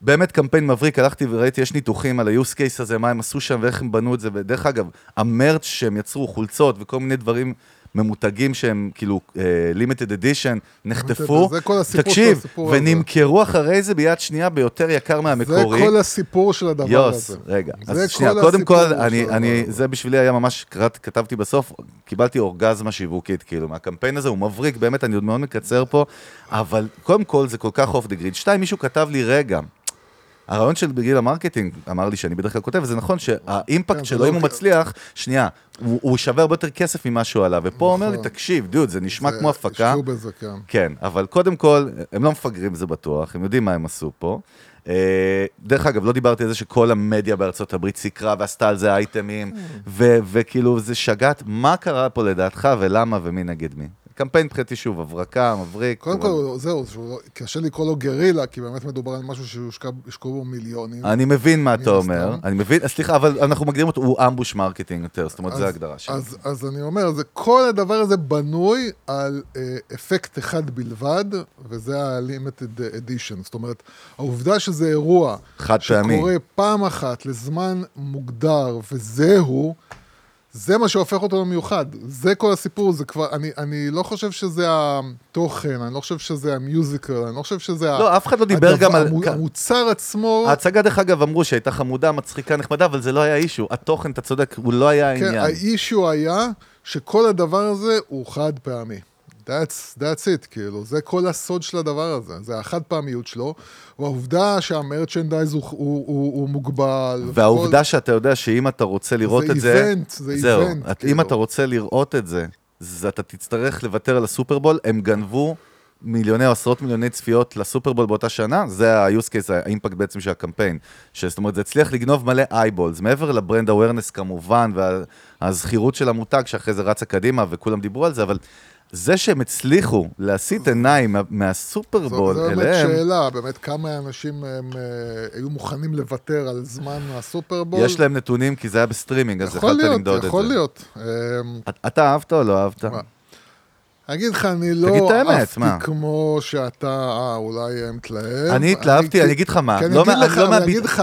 באמת קמפיין מבריק, הלכתי וראיתי, יש ניתוחים על ה-use case הזה, מה הם עשו שם ואיך הם בנו את זה, ודרך אגב, המרץ שהם יצרו, חולצות וכל מיני דברים ממותגים שהם כאילו uh, limited edition, נחטפו, תקשיב, ונמכרו אחרי זה ביד שנייה ביותר יקר מהמקורי. זה כל הסיפור של הדבר יוס, הזה. יוס, רגע, אז שנייה, קודם כל, אני, אני, זה בשבילי היה ממש, קראת, כתבתי בסוף, קיבלתי אורגזמה שיווקית, כאילו, מהקמפיין הזה, הוא מבריק, באמת, אני עוד מאוד מקצר פה, אבל קודם כל, זה כל כך off the grid. שתיים, מישהו כתב לי, רגע, הרעיון של בגיל המרקטינג, אמר לי שאני בדרך כלל כותב, וזה נכון שהאימפקט שלו, אם הוא מצליח, שנייה, הוא שווה הרבה יותר כסף ממה שהוא עלה, ופה הוא אומר לי, תקשיב, דוד, זה נשמע כמו הפקה. שוב איזה, כן. כן, אבל קודם כל, הם לא מפגרים, זה בטוח, הם יודעים מה הם עשו פה. דרך אגב, לא דיברתי על זה שכל המדיה בארצות הברית סיקרה, ועשתה על זה אייטמים, וכאילו זה שגעת, מה קרה פה לדעתך, ולמה, ומי נגד מי? קמפיין מבחינתי שוב, הברקה, מבריק. קודם כל, זהו, קשה לקרוא לו גרילה, כי באמת מדובר על משהו שישקעו בו מיליונים. אני מבין מה אתה אומר, אני מבין, סליחה, אבל אנחנו מגדירים אותו, הוא אמבוש מרקטינג יותר, זאת אומרת, זו ההגדרה שלנו. אז אני אומר, כל הדבר הזה בנוי על אפקט אחד בלבד, וזה ה-limited edition, זאת אומרת, העובדה שזה אירוע, שקורה פעם אחת לזמן מוגדר, וזהו, זה מה שהופך אותו למיוחד, זה כל הסיפור, זה כבר, אני, אני לא חושב שזה התוכן, אני לא חושב שזה המיוזיקל, אני לא חושב שזה... לא, אף אחד לא דיבר גם על... המוצר עצמו... ההצגה דרך אגב אמרו שהייתה חמודה, מצחיקה, נחמדה, אבל זה לא היה אישו, התוכן, אתה צודק, הוא לא היה העניין. כן, האישו היה שכל הדבר הזה הוא חד פעמי. That's, that's it, כאילו, זה כל הסוד של הדבר הזה, זה החד פעמיות שלו, והעובדה שהמרצ'נדייז הוא, הוא, הוא, הוא מוגבל. והעובדה וכל... שאתה יודע שאם אתה רוצה לראות זה את זה, איבנט, זה זהו, איבנט, את, כאילו. אם אתה רוצה לראות את זה, זה, אתה תצטרך לוותר על הסופרבול, הם גנבו מיליוני או עשרות מיליוני צפיות לסופרבול באותה שנה, זה ה-use case, האימפקט בעצם של הקמפיין, זאת אומרת, זה הצליח לגנוב מלא eyeballs, מעבר לברנד awareness כמובן, והזכירות של המותג שאחרי זה רצה קדימה, וכולם דיברו על זה, אבל... זה שהם הצליחו להסיט עיניים מהסופרבול אליהם... זו באמת שאלה, באמת כמה אנשים היו מוכנים לוותר על זמן הסופרבול. יש להם נתונים כי זה היה בסטרימינג, אז יכולת למדוד את זה. יכול להיות, יכול להיות. אתה אהבת או לא אהבת? אגיד לך, אני לא אהבתי כמו שאתה אולי מתלהב. אני התלהבתי, אני אגיד לך מה.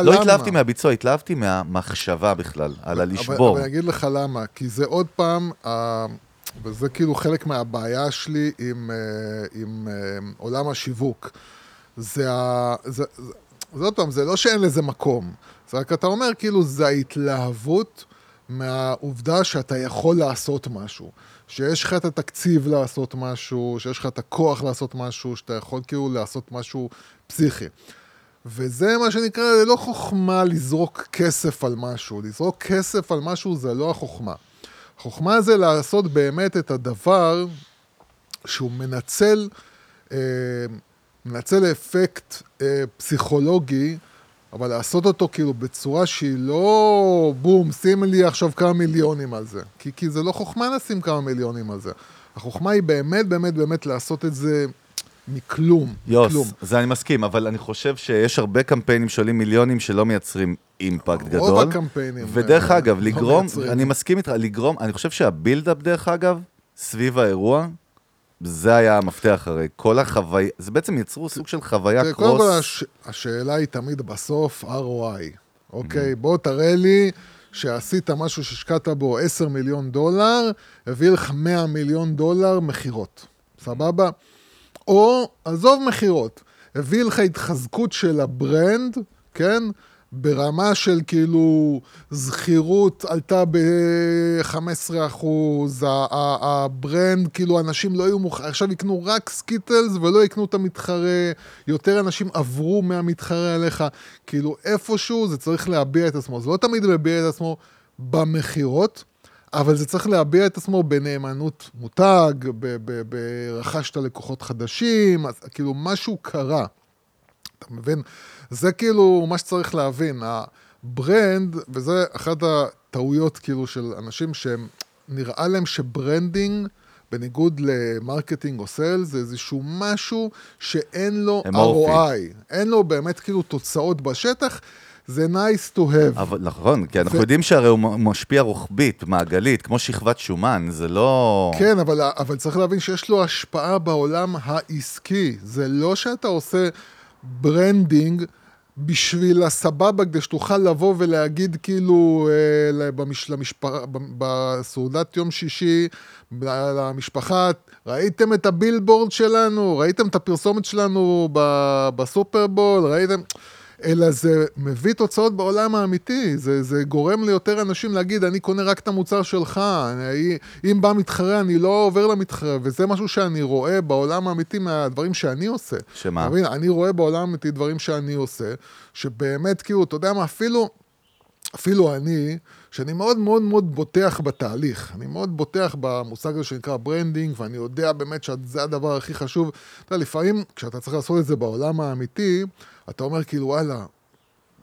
לא התלהבתי מהביצוע, התלהבתי מהמחשבה בכלל, על הלשבור. אבל אני אגיד לך למה, כי זה עוד פעם... וזה כאילו חלק מהבעיה שלי עם, עם, עם עולם השיווק. זה, זה, זה, זה עוד פעם, זה לא שאין לזה מקום. זה רק אתה אומר, כאילו, זה ההתלהבות מהעובדה שאתה יכול לעשות משהו. שיש לך את התקציב לעשות משהו, שיש לך את הכוח לעשות משהו, שאתה יכול כאילו לעשות משהו פסיכי. וזה מה שנקרא, לא חוכמה לזרוק כסף על משהו. לזרוק כסף על משהו זה לא החוכמה. חוכמה זה לעשות באמת את הדבר שהוא מנצל, אה, מנצל אפקט אה, פסיכולוגי, אבל לעשות אותו כאילו בצורה שהיא לא, בום, שים לי עכשיו כמה מיליונים על זה. כי, כי זה לא חוכמה לשים כמה מיליונים על זה. החוכמה היא באמת, באמת, באמת לעשות את זה מכלום. יוס, מכלום. זה אני מסכים, אבל אני חושב שיש הרבה קמפיינים שעולים מיליונים שלא מייצרים אימפקט גדול. רוב הקמפיינים. ודרך אה, אגב, לא לגרום, מייצרים. אני מסכים איתך, לגרום, אני חושב שהבילדאפ דרך אגב, סביב האירוע, זה היה המפתח הרי. כל החוויה, זה בעצם יצרו סוג של חוויה זה, קרוס. קודם כל, הש, השאלה היא תמיד בסוף, אר או איי. אוקיי, mm-hmm. בוא תראה לי, שעשית משהו ששקעת בו עשרה מיליון דולר, הביא לך מאה מיליון דולר מחירות. סבבה? או, עזוב מחירות, הביא לך התחזקות של הברנד, כן? ברמה של כאילו, זכירות עלתה ב-חמישה עשר אחוז, הברנד, כאילו אנשים לא היו מוכנים, עכשיו יקנו רק סקיטלס ולא יקנו את המתחרה, יותר אנשים עברו מהמתחרה אליך, כאילו איפשהו זה צריך להביע את עצמו, זה לא תמיד להביע את עצמו במחירות, אבל זה צריך להביע את עצמו בנאמנות מותג, ברכשת לקוחות חדשים, אז כאילו משהו קרה. אתה מבין? זה כאילו מה שצריך להבין. הברנד, וזה אחת הטעויות כאילו של אנשים שנראה להם שברנדינג, בניגוד למרקטינג או סל, זה איזשהו משהו שאין לו אמורפי. אר או איי. אין לו באמת כאילו תוצאות בשטח, זה nice to have. אבל, נכון, כי אנחנו זה... יודעים שהרי הוא משפיע רוחבית, מעגלית, כמו שכבת שומן, זה לא... כן, אבל, אבל צריך להבין שיש לו השפעה בעולם העסקי. זה לא שאתה עושה ברנדינג בשביל הסבבה, כדי שתוכל לבוא ולהגיד כאילו אה, במש, למשפח, בסעודת יום שישי, למשפחה, ראיתם את הבילבורד שלנו, ראיתם את הפרסומת שלנו בסופרבול, ראיתם... אלא זה מביא תוצאות בעולם האמיתי, זה, זה גורם ליותר אנשים להגיד, אני קונה רק את המוצר שלך, אני, אם בא מתחרה, אני לא עובר למתחרה, וזה משהו שאני רואה בעולם האמיתי מהדברים שאני עושה. שמה? אני, אני רואה בעולם האמיתי דברים שאני עושה, שבאמת כאילו, אתה יודע מה, אפילו, אפילו אני, שאני מאוד מאוד מאוד בוטח בתהליך, אני מאוד בוטח במושג הזה שנקרא ברנדינג, ואני יודע באמת שזה הדבר הכי חשוב. אתה יודע, לפעמים כשאתה צריך לעשות את זה בעולם האמיתי, אתה אומר כאילו, וואלה,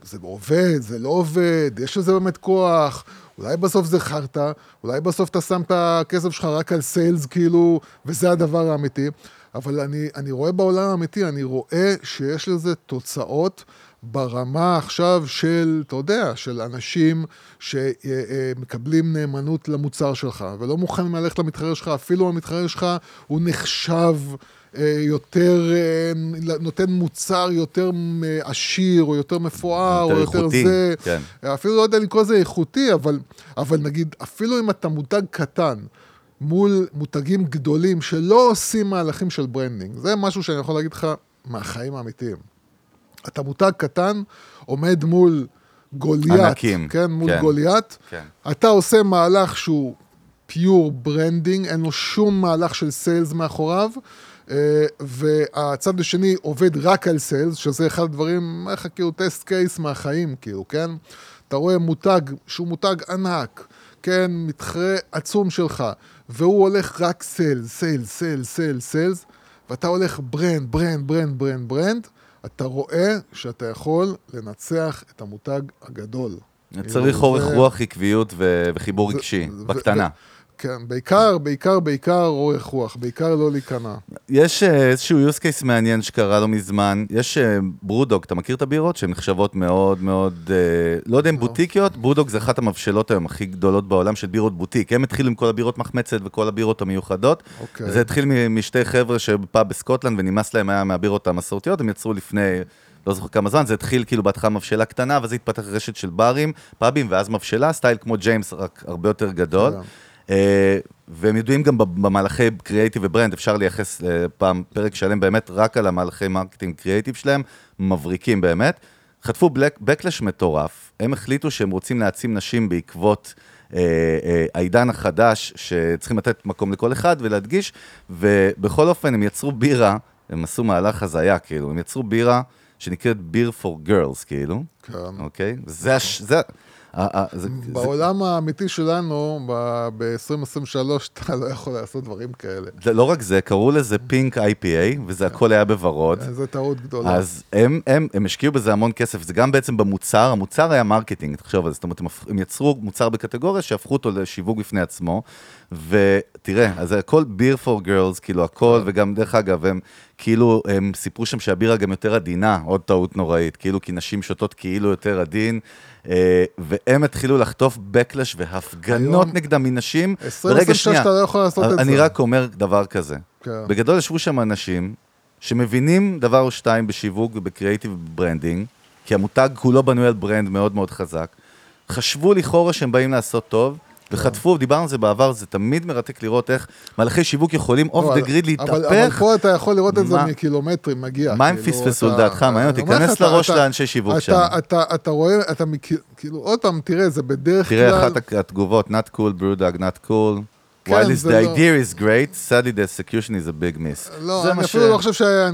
זה עובד, זה לא עובד, יש לזה באמת כוח, אולי בסוף זה חרטה, אולי בסוף אתה שם את הכסף שלך רק על סיילס, כאילו, וזה הדבר האמיתי. אבל אני, אני רואה בעולם האמיתי, אני רואה שיש לזה תוצאות, ברמה עכשיו של, אתה יודע, של אנשים שמקבלים נאמנות למוצר שלך, ולא מוכנים ללכת למתחרה שלך, אפילו המתחרה שלך הוא נחשב יותר, נותן מוצר יותר עשיר, או יותר מפואר, או יותר זה, אפילו לא יודע לקרוא לזה איכותי, אבל, אבל נגיד, אפילו אם אתה מותג קטן, מול מותגים גדולים שלא עושים מהלכים של ברנדינג, זה משהו שאני יכול להגיד לך מהחיים האמיתיים. אתה מותג קטן, עומד מול גוליית, ענקים, כן, מול כן, גוליית, כן. אתה עושה מהלך שהוא פיור ברנדינג, אין לו שום מהלך של סיילס מאחוריו, והצד השני עובד רק על סיילס, שזה אחד הדברים, איך כאילו טסט קייס מהחיים, כאילו, כן? אתה רואה מותג שהוא מותג ענק, כן, מתחרה עצום שלך, והוא הולך רק סיילס, סיילס, סיילס, סיילס, סיילס, ואתה הולך ברנד, ברנד, ברנד, ברנד, ברנד, אתה רואה שאתה יכול לנצח את המותג הגדול. צריך אורך רוח, עקביות וחיבור רגשי, בקטנה. כן, בעיקר, בעיקר, בעיקר אורך רוח, בעיקר לא להיכנע. יש איזשהו use case מעניין שקרה לא מזמן, יש ברודוג, אתה מכיר את הבירות שהן נחשבות מאוד מאוד, לא יודע אם בוטיקיות, ברודוג זה אחת המבשלות היום הכי גדולות בעולם של בירות בוטיק, הם התחילו עם כל הבירות מחמצת וכל הבירות המיוחדות, זה התחיל משתי חבר'ה שבא בסקוטלנד ונמאס להם מהבירות המסורתיות, הם יצרו לפני... לא זוכר כמה זמן, זה התחיל כאילו בהתחלה מבשלה קטנה, וזה התפתח רשת של ברים, פאבים, ואז מבשלה, סטייל כמו ג'יימס, רק הרבה יותר גדול. והם ידועים גם במהלכי קריאיטיב וברנד, אפשר לייחס פעם פרק שלם באמת רק על המהלכי מרקטינג קריאיטיב שלהם, מבריקים באמת. חטפו בקלש מטורף, הם החליטו שהם רוצים להעצים נשים בעקבות העידן החדש, שצריכים לתת מקום לכל אחד ולהדגיש, ובכל אופן הם יצרו בירה, הם עשו מהלך הזיה, כאילו, הם יצרו בירה שנקראת Beer for Girls, כאילו. כן. אוקיי? זה... בעולם האמיתי שלנו, ב-עשרים עשרים ושלוש, אתה לא יכול לעשות דברים כאלה. לא רק זה, קראו לזה Pink איי פי איי, וזה הכל היה בוורוד. זה טעות גדולה. אז הם השקיעו בזה המון כסף, זה גם בעצם במוצר, המוצר היה מרקטינג, תחשוב על זה, זאת אומרת, הם יצרו מוצר בקטגוריה, שהפכו אותו לשיווק בפני עצמו, ותראה, אז הכל Beer for Girls, כאילו הכל, וגם דרך אגב, הם... כאילו, הם סיפרו שם שהבירה גם יותר עדינה, עוד טעות נוראית, כאילו, כי נשים שותות כאילו יותר עדין, והם התחילו לחטוף בקלש והפגנות נגדם מנשים. ברגע שנייה, אני רק אומר דבר כזה. בגדול ישבו שם אנשים שמבינים דבר או שתיים בשיווק ובקריאיטיב ברנדינג, כי המותג כולו בנוי על ברנד מאוד מאוד חזק, חשבו לכאורה שהם באים לעשות טוב, וחטפו, דיברנו על זה בעבר, זה תמיד מרתק לראות איך מהלכי שיווק יכולים אוף דה גריד להתהפך. אבל פה אתה יכול לראות את זה מקילומטרים, מגיע. מה עם פספסו לדעתך? מעניין, תיכנס לראש לאנשי שיווק שם. אתה רואה, אתה כאילו, עוד פעם, תראה, זה בדרך כלל... תראה אחת התגובות, not cool, Brewdog, not cool. While the idea is great, sadly the execution is a big miss. לא, אני אפילו לא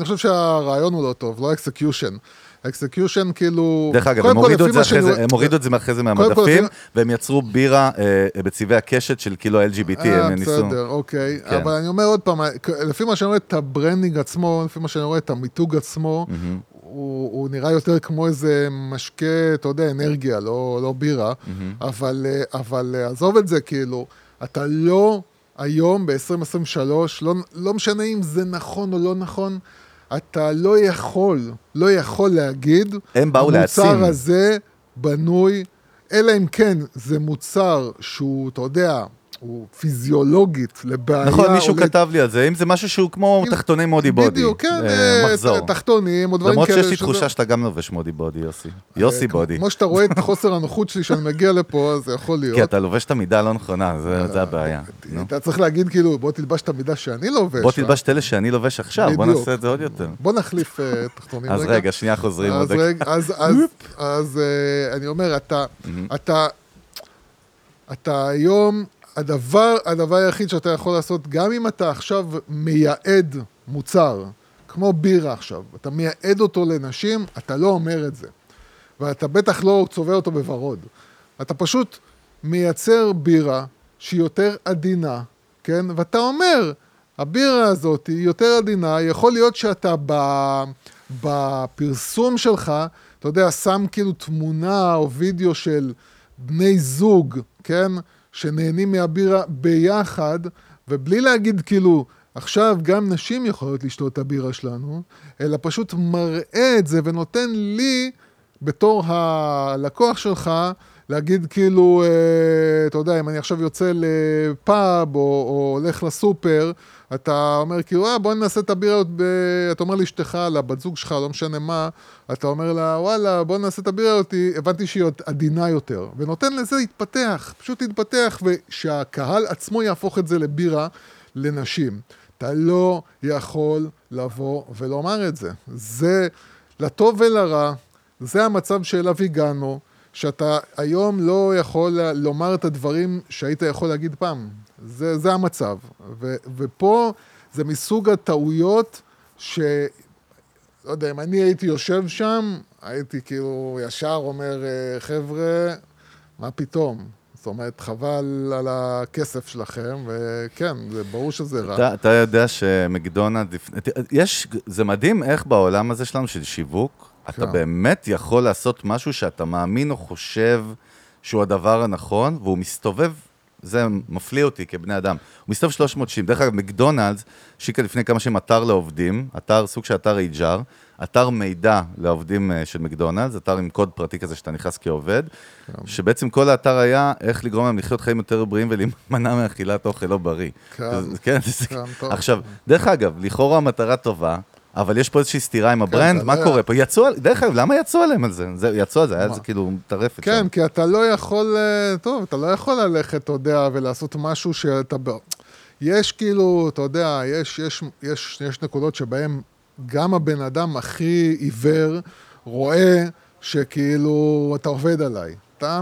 חושב שהרעיון הוא לא טוב, לא execution. אקסקיושן כאילו... דרך אגב, הם הורידו את זה מאחרי זה מהמדפים, והם יצרו בירה בצבעי הקשת של כאילו ה-אל ג'י בי טי. אה, בסדר, אוקיי. אבל אני אומר עוד פעם, לפי מה שאני רואה את הברנדינג עצמו, לפי מה שאני רואה את המיתוג עצמו, הוא נראה יותר כמו איזה משקה, אתה יודע, אנרגיה, לא בירה, אבל עזוב את זה כאילו, אתה לא היום ב-עשרים עשרים ושלוש, לא משנה אם זה נכון או לא נכון, אתה לא יכול, לא יכול להגיד, המוצר הזה בנוי, אלא אם כן זה מוצר שהוא, אתה יודע, הוא פיזיולוגית לבעיה. נכון, מישהו ל... כתב לי על זה, אם זה משהו שהוא כמו אם... תחתוני מודי בודי. בדיוק, כן, אה, מחזור. תחתונים או דברים כאלה. למרות שיש לי תחושה שזה... שאתה גם לובש מודי בודי, יוסי. אה, יוסי אה, בודי. כמו שאתה רואה את חוסר הנוחות שלי שאני מגיע לפה, אז זה יכול להיות. כי אתה לובש את המידה לא נכונה, זה, זה הבעיה. אתה, אתה צריך להגיד כאילו, בוא תלבש את המידה שאני לובש. בוא תלבש את אלה שאני לובש עכשיו, בוא נעשה את זה עוד יותר. בוא נחליף תחתונים. אז רגע, שנייה חוזרים. אז אני אומר, אתה היום... הדבר, הדבר היחיד שאתה יכול לעשות, גם אם אתה עכשיו מייעד מוצר, כמו בירה עכשיו, אתה מייעד אותו לנשים, אתה לא אומר את זה. ואתה בטח לא צובע אותו בוורוד. אתה פשוט מייצר בירה שהיא יותר עדינה, כן? ואתה אומר, הבירה הזאת היא יותר עדינה, יכול להיות שאתה בפרסום שלך, אתה יודע, שם כאילו תמונה או וידאו של בני זוג, כן? שנהנים מהבירה ביחד, ובלי להגיד כאילו, עכשיו גם נשים יכולות לשתות את הבירה שלנו, אלא פשוט מראה את זה, ונותן לי, בתור הלקוח שלך, להגיד כאילו, אתה יודע, אם אני עכשיו יוצא לפאב, או, או הולך לסופר, אתה אומר כאילו, אה, בוא ננסה את הבירה, אתה אומר לאשתך, לבת זוג שלך, לא משנה מה, אתה אומר לה, וואלה, בוא ננסה את הבירה אותי, הבנתי שהיא עדינה יותר, ונותן לזה להתפתח, פשוט להתפתח, ושהקהל עצמו יהפוך את זה לבירה לנשים. אתה לא יכול לבוא ולומר את זה. זה, לטוב ולרע, זה המצב שאליו הגענו, שאתה היום לא יכול לומר את הדברים שהיית יכול להגיד פעם. זה, זה המצב. ו, ופה זה מסוג הטעויות ש... לא יודע, אם אני הייתי יושב שם, הייתי כאילו ישר אומר, חבר'ה, מה פתאום? זאת אומרת, חבל על הכסף שלכם, וכן, זה ברור שזה רע. אתה, אתה יודע שמקדונלדס... יש, זה מדהים איך בעולם הזה שלנו של שיווק, אתה באמת יכול לעשות משהו שאתה מאמין או חושב שהוא הדבר הנכון, והוא מסתובב, זה מפליא אותי כבני אדם, הוא מסתובב שלוש מאות שישים. דרך אגב, מקדונלדס שיקה לפני כמה שנים אתר לעובדים, אתר סוג של אתר אייג'ר, אתר מידע לעובדים של מקדונלדס, אתר עם קוד פרטי כזה שאתה נכנס כעובד, שבעצם כל האתר היה איך לגרום להם לחיות חיים יותר בריאים ולהימנע מאכילת אוכל לא בריא. עכשיו, דרך אגב, לכאורה המטרה טובה, אבל יש פה איזושהי סתירה עם הברנד, מה קורה פה? דרך אגב, למה יצאו עליהם על זה? יצאו על זה, היה זה כאילו מטרפת. כן, כי אתה לא יכול, טוב, אתה לא יכול ללכת, אתה יודע, ולעשות משהו שאתה... יש כאילו, אתה יודע, יש נקודות שבהן גם הבן אדם הכי עיוור רואה שכאילו אתה עובד עליי. אתה,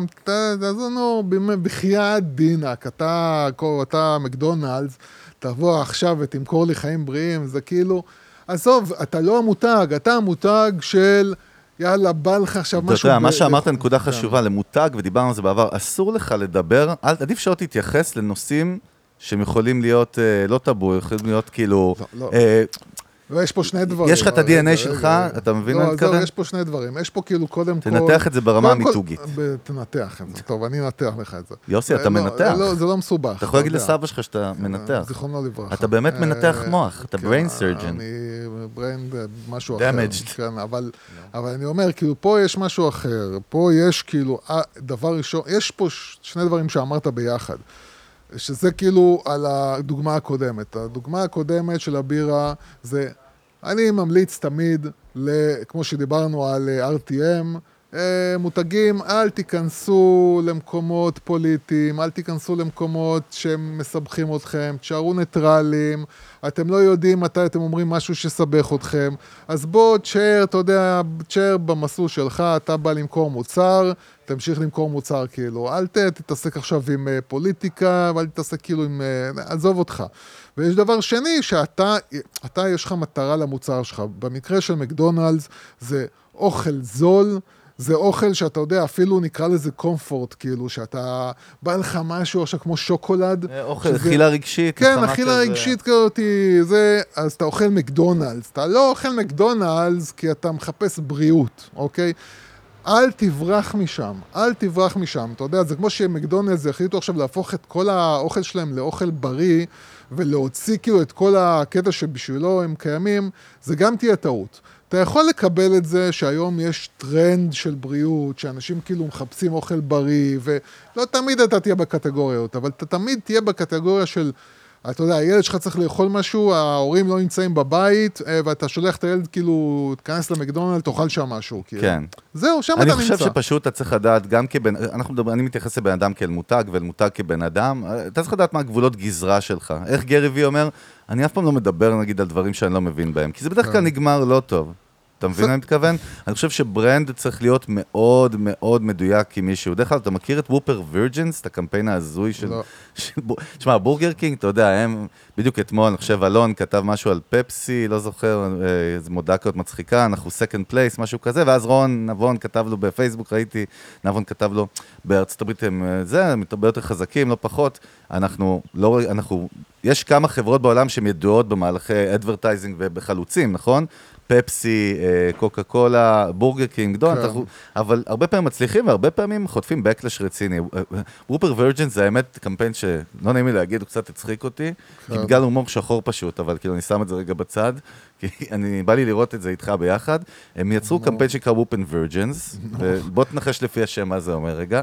אז נו, בחייה דינק, אתה מקדונלדס, תבוא עכשיו ותמכור לי חיים בריאים, זה כאילו... עזוב, אתה לא המותג, אתה המותג של, יאללה, בא לך עכשיו משהו... אתה יודע, מה שאמרת נקודה חשובה למותג, ודיברנו על זה בעבר, אסור לך לדבר, עדיף שלא תתייחס לנושאים שהם יכולים להיות לא טבו, יכולים להיות כאילו... ויש פה שני דברים. יש לך את ה-די אן איי שלך, אתה מבין את כזה? לא, יש פה שני דברים. יש פה כאילו קודם כל... תנתח את זה ברמה המיתוגית. תנתח את זה. טוב, אני אנתח לך את זה. יוסי, אתה מנתח. זה לא מסובך. אתה יכול להגיד לסבא שלך שאתה מנתח. זיכרונו לברכה. אתה באמת מנתח מוח. אתה brain surgeon. אני brain משהו אחר. damaged. אבל אני אומר, כאילו, פה יש משהו אחר. פה יש כאילו, דבר ראשון, יש פה שני דברים שאמרת ביחד. שזה כאילו על הדוגמה הקודמת. הדוגמה הקודמת של הבירה זה, אני ממליץ תמיד, כמו שדיברנו על אר טי אם, מותגים, אל תיכנסו למקומות פוליטיים, אל תיכנסו למקומות שמסבכים אתכם, תשארו ניטרלים, אתם לא יודעים מתי אתם אומרים משהו שסבך אתכם, אז בוא תשאר, אתה יודע, תשאר במסלול שלך, אתה בא למכור מוצר, תמשיך למכור מוצר כאילו, אל תתעסק עכשיו עם פוליטיקה, ואל תתעסק כאילו עם, עזוב אותך. ויש דבר שני, שאתה, אתה יש לך מטרה למוצר שלך, במקרה של מקדונלדס, זה אוכל זול, זה אוכל שאתה יודע, אפילו נקרא לזה קומפורט, כאילו, שאתה בא לך משהו עכשיו כמו שוקולד. אוכל, אכילה רגשית. כן, אכילה רגשית כזאת, זה, אז אתה אוכל מקדונלדס. אתה לא אוכל מקדונלדס כי אתה מחפש בריאות, אוקיי? אל תברח משם, אל תברח משם. אתה יודע, זה כמו שמקדונלדס יחליטו עכשיו להפוך את כל האוכל שלהם לאוכל בריא, ולהוציא כאילו את כל הקטע שבשבילו הם קיימים, זה גם תהיה טעות. אתה יכול לקבל את זה שהיום יש טרנד של בריאות, שאנשים כאילו מחפשים אוכל בריא, ולא תמיד אתה תהיה בקטגוריות, אבל אתה תמיד תהיה בקטגוריה של, אתה יודע, הילד שלך צריך לאכול משהו, ההורים לא נמצאים בבית, ואתה שולח את הילד כאילו, תכנס למקדונלד, תאכל שם משהו. כאילו. כן. זהו, שם אתה נמצא. אני חושב שפשוט אתה צריך לדעת, גם כבן, אנחנו מדבר, אני מתייחס לבן אדם כאל מותג, ואל מותג כבן אדם, אתה צריך לדעת מה גבולות גזרה שלך. איך גרי וי אומר, אני אף פעם לא מדבר, נגיד, על דברים שאני לא מבין בהם, כי זה בדרך כלל נגמר לא טוב. אתה מבין מה אני מתכוון? אני חושב שברנד צריך להיות מאוד מאוד מדויק עם מישהו. דרך כלל, אתה מכיר את וופר וירג'ינס, את הקמפיין ההזוי של... תשמע, בורגר קינג, אתה יודע, הם... בדיוק אתמול, אני חושב, אלון כתב משהו על פפסי, לא זוכר, איזו מודעה כאות מצחיקה, אנחנו second place, משהו כזה, ואז רון נבון כתב לו בפייסבוק, ראיתי, נבון כתב לו, בארצות הברית הם זה, הם יותר חזקים, לא פחות, אנחנו לא... אנחנו... יש כמה חברות בעולם שהן ידועות במהלכי אדברטייזינג ובחלוצים, נכון? פפסי, קוקה קולה, בורגר קינג, דון, אבל הרבה פעמים מצליחים, והרבה פעמים חוטפים בקלש רציני. וופר וירג'ינס זה האמת קמפיין שלא נעים לי להגיד, הוא קצת הצחיק אותי, כי בגלל הומור שחור פשוט, אבל כאילו אני שם את זה רגע בצד, כי אני בא לי לראות את זה איתך ביחד. הם יצרו קמפיין שקרא וופר וירג'ינס, ובוא תנחש לפי השם מה זה אומר, רגע.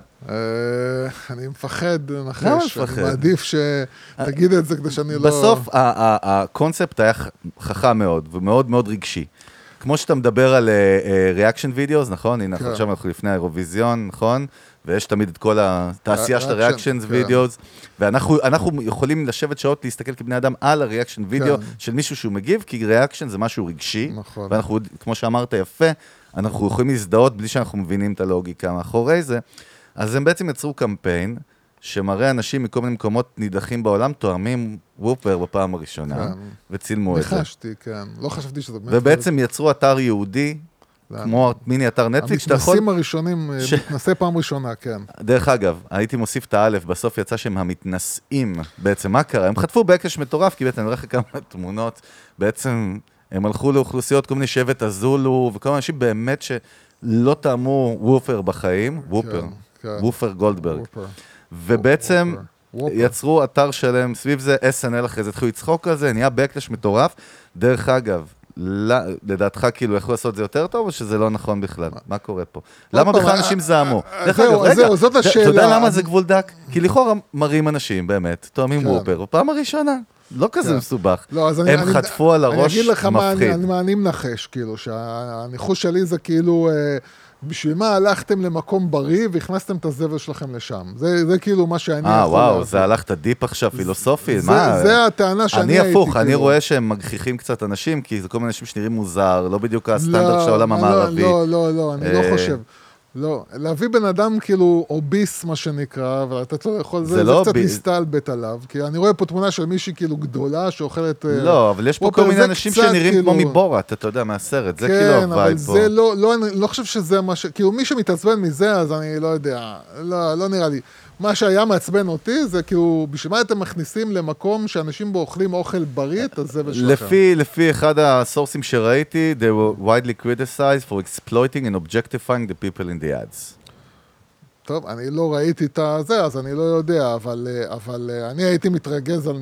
אני מפחד לנחש, אני מעדיף שתגיד את זה כדי שאני לא... בסוף הקונספט היה חכם מאוד, ומאוד מאוד רגשי. כמו שאתה מדבר על ריאקשן וידאוס, נכון? הנה, עכשיו אנחנו לפני האירוויזיון, נכון? ויש תמיד את כל התעשייה של הריאקשן וידאוס, ואנחנו יכולים לשבת שעות להסתכל כבני אדם על הריאקשן וידאו של מישהו שהוא מגיב, כי ריאקשן זה משהו רגשי, ואנחנו, כמו שאמרת יפה, אנחנו יכולים להזדהות בלי שאנחנו מבינים את הלוגיקה מאחורי זה. אז הם בעצם יצרו קמפיין, שמראה אנשים מכל מיני מקומות נידחים בעולם, תואמים וופר בפעם הראשונה, כן. וצילמו את זה. ניחשתי, כן. לא חשבתי שזה... ובעצם זה... יצרו אתר יהודי, כן. כמו מיני אתר נטפליקס. המתנסים שתחול... הראשונים, ש... מתנסי פעם ראשונה, כן. דרך אגב, הייתי מוסיף את האלף, בסוף יצא שהם המתנסים, בעצם מה קרה? הם חטפו בקש מטורף, כי בעצם אני רואה כמה תמונות, בעצם הם הלכו לאוכלוסיות, כל מיני שבט הזולו, וכל מיני אנשים באמת שלא טעמו וופר בחיים, וופר, כן, כן. וופר גולדברג. וופר. ובעצם יצרו אתר שלהם, סביב זה אס אן אל אחרי זה, התחילו לצחוק על זה, נהיה בקלש מטורף. דרך אגב, לדעתך כאילו יכלו לעשות את זה יותר טוב, או שזה לא נכון בכלל? מה קורה פה? למה בכלל אנשים זעמו? זהו, זאת השאלה. אתה יודע למה זה גבול דק? כי לכאורה מראים אנשים באמת, תואמים וופר, פעם הראשונה. לא כזה מסובך. הם חטפו על הראש מפחיד. אני מענים נחש, כאילו, שהניחוש שלי זה כאילו... בשביל מה הלכתם למקום בריא והכנסתם את הזבל שלכם לשם. זה, זה כאילו מה שאני... אה, וואו, זה הלכת דיפ עכשיו, פילוסופי, מה? זה הטענה שאני הייתי... אני הפוך, אני רואה שהם מגחיכים קצת אנשים, כי זה כל מיני אנשים שנראים מוזר, לא בדיוק הסטנדרט של העולם המערבי. לא, לא, לא, אני לא חושב. לא, להביא בן אדם כאילו אוביס, מה שנקרא, ולתת לו לאכול זה, זה קצת להסתלבט עליו, כי אני רואה פה תמונה של מישהי כאילו גדולה, שאוכלת... לא, אבל יש פה כל מיני אנשים שנראים כמו מבורת, אתה יודע, מהסרט, זה כאילו הווי פה. כן, אבל זה לא, לא, אני לא חושב שזה מה ש... כאילו מי שמתעצבן מזה, אז אני לא יודע, לא, לא נראה לי. מה שהיה מעצבן אותי, זה כאילו, בשביל מה אתם מכניסים למקום שאנשים בו אוכלים אוכל בריא, את הזבל שלכם. לפי אחד הסורסים שראיתי, they were widely criticized for exploiting and objectifying the people in the ads. טוב, אני לא ראיתי את זה, אז אני לא יודע, אבל, אבל אני הייתי מתרגז על,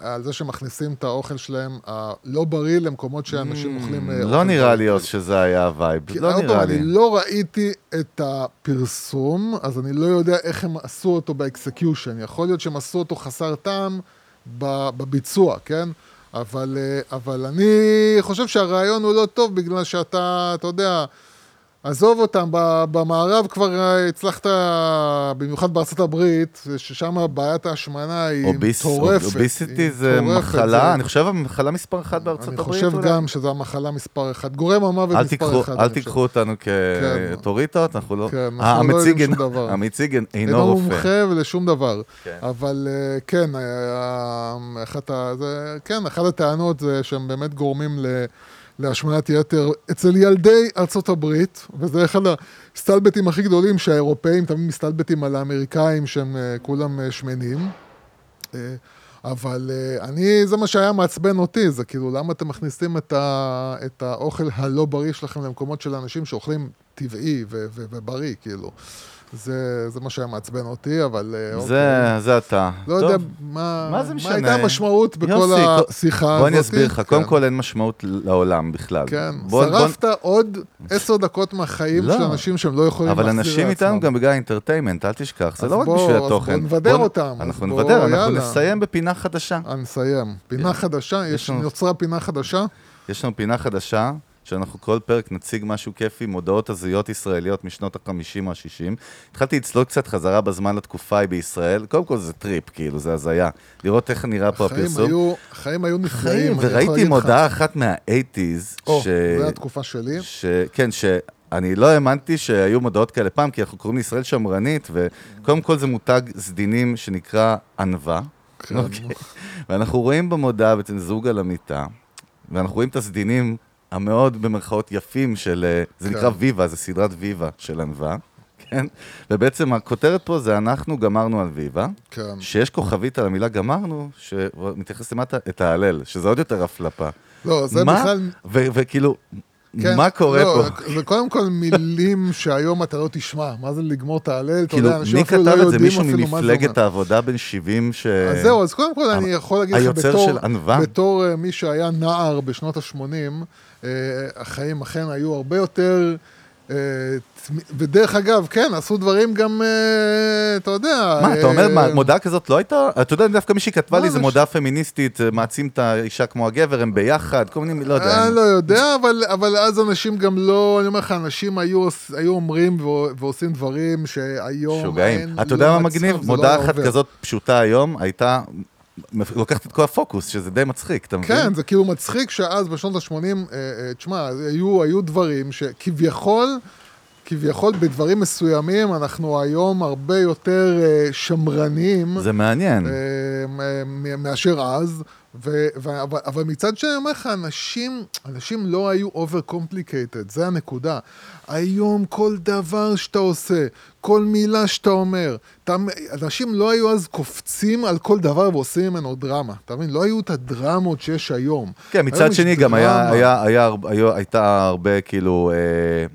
על זה שמכניסים את האוכל שלהם הלא בריא למקומות שאנשים אוכלים... לא נראה לי עוד שזה היה הווייב, לא נראה לי. אני לא ראיתי את הפרסום, אז אני לא יודע איך הם עשו אותו באקסקיושן, יכול להיות שהם עשו אותו חסר טעם בביצוע, כן? אבל, אבל אני חושב שהרעיון הוא לא טוב, בגלל שאתה, אתה יודע... עזוב אותם, במערב כבר הצלחת, במיוחד בארצות הברית, ששם בעיית ההשמנה היא מטורפת. אוביסיטי זה מחלה, אני חושב המחלה מספר אחת בארצות הברית. אני חושב גם שזו המחלה מספר אחת, גורם המוות מספר אחת. אל תיקחו אותנו כתוריטות, אנחנו לא... המציג אינו רופא. אינו מומחה ולשום דבר. אבל כן, אחת הטענות זה שהם באמת גורמים ל... להשמנת יתר אצל ילדי ארצות הברית, וזה אחד הסטלבטים הכי גדולים, שהאירופאים תמיד מסטלבטים על האמריקאים, שהם כולם שמנים, אבל אני, זה מה שהיה מעצבן אותי, זה כאילו, למה אתם מכניסים את, ה, את האוכל הלא בריא שלכם, למקומות של אנשים שאוכלים טבעי ובריא, כאילו, זה, זה מה שהיה מעצבן אותי, אבל... זה, אוקיי. זה אתה. לא טוב. יודע מה... מה זה משנה? מה הייתה המשמעות בכל יוסי, השיחה בוא הזאת? בוא אני אסביר לך, כן. קודם כל אין משמעות לעולם בכלל. כן, בוא, שרפת בוא... עוד עשר דקות מהחיים לא. של אנשים שהם לא יכולים להסביר לעצמם. אבל אנשים איתנו גם בגלל האינטרטיימנט, אל תשכח, זה לא בוא, רק בשביל התוכן. אז בוא נבדר בוא... אותם. אנחנו בוא, נבדר, יאללה. אנחנו נסיים בפינה חדשה. נסיים. פינה חדשה, יש, נוצרה פינה חדשה? יש לנו פינה חדשה. שאנחנו כל פרק נציג משהו כיפי, מודעות הזויות ישראליות משנות ה-חמישים או ה-שישים. התחלתי לצלול קצת חזרה בזמן לתקופה בישראל. קודם כל זה טריפ, כאילו, זה הזיה. לראות איך נראה פה הפרסום. החיים היו נפלאים. וראיתי מודעה אחת מה-שמונים. או, זה התקופה שלי. כן, שאני לא האמנתי שהיו מודעות כאלה פעם, כי אנחנו קוראים לישראל שמרנית, וקודם כל זה מותג סדינים שנקרא ענווה. ואנחנו רואים במודעה בעצם זוג על המיטה, ואנחנו רואים את הסדינים המאוד במרכאות יפים של, זה נקרא ויבה, זה סדרת ויבה של ענווה, כן? ובעצם הכותרת פה זה אנחנו גמרנו על ויבה, שיש כוכבית על המילה גמרנו, שמתייחס למטה את ההלל, שזה עוד יותר הפלפה. לא, זה בכלל... וכאילו... כן, מה קורה לא, פה? זה קודם כל מילים שהיום אתה לא תשמע, מה זה לגמור את ההלל, אתה יודע, אנשים אפילו לא יודעים אפילו מה זה אומר. מישהו ממפלגת העבודה בין שבעים ש... אז זהו, אז קודם כל אני יכול להגיד שבתור בתור מי שהיה נער בשנות ה-שמונים, החיים אכן היו הרבה יותר... ודרך אגב, כן, עשו דברים גם, אתה יודע... מה, אתה אומר, מודעה כזאת לא הייתה? אתה יודע, דווקא מי שכתבה לי, זה מודעה פמיניסטית, מעצים את האישה כמו הגבר, הם ביחד, כל מיני, לא יודע. אני לא יודע, אבל אז אנשים גם לא, אני אומר לך, אנשים היו אומרים ועושים דברים שהיום... שוגעים. אתה יודע מה מגניב? מודעה אחת כזאת פשוטה היום, הייתה... לוקחת את כל הפוקוס, שזה די מצחיק, אתה מבין? כן, זה כאילו מצחיק שאז בשנות ה-שמונים, תשמע, היו דברים שכביכול, כביכול בדברים מסוימים, אנחנו היום הרבה יותר שמרנים. זה מעניין. מאשר אז, אבל מצד שאני אומר לך, אנשים לא היו over complicated, זה הנקודה. היום כל דבר שאתה עושה, כל מילה שאתה אומר, אנשים לא היו אז קופצים על כל דבר ועושים ממנו דרמה, אתה מבין? לא היו את הדרמות שיש היום. כן, מצד שני גם הייתה הרבה, כאילו,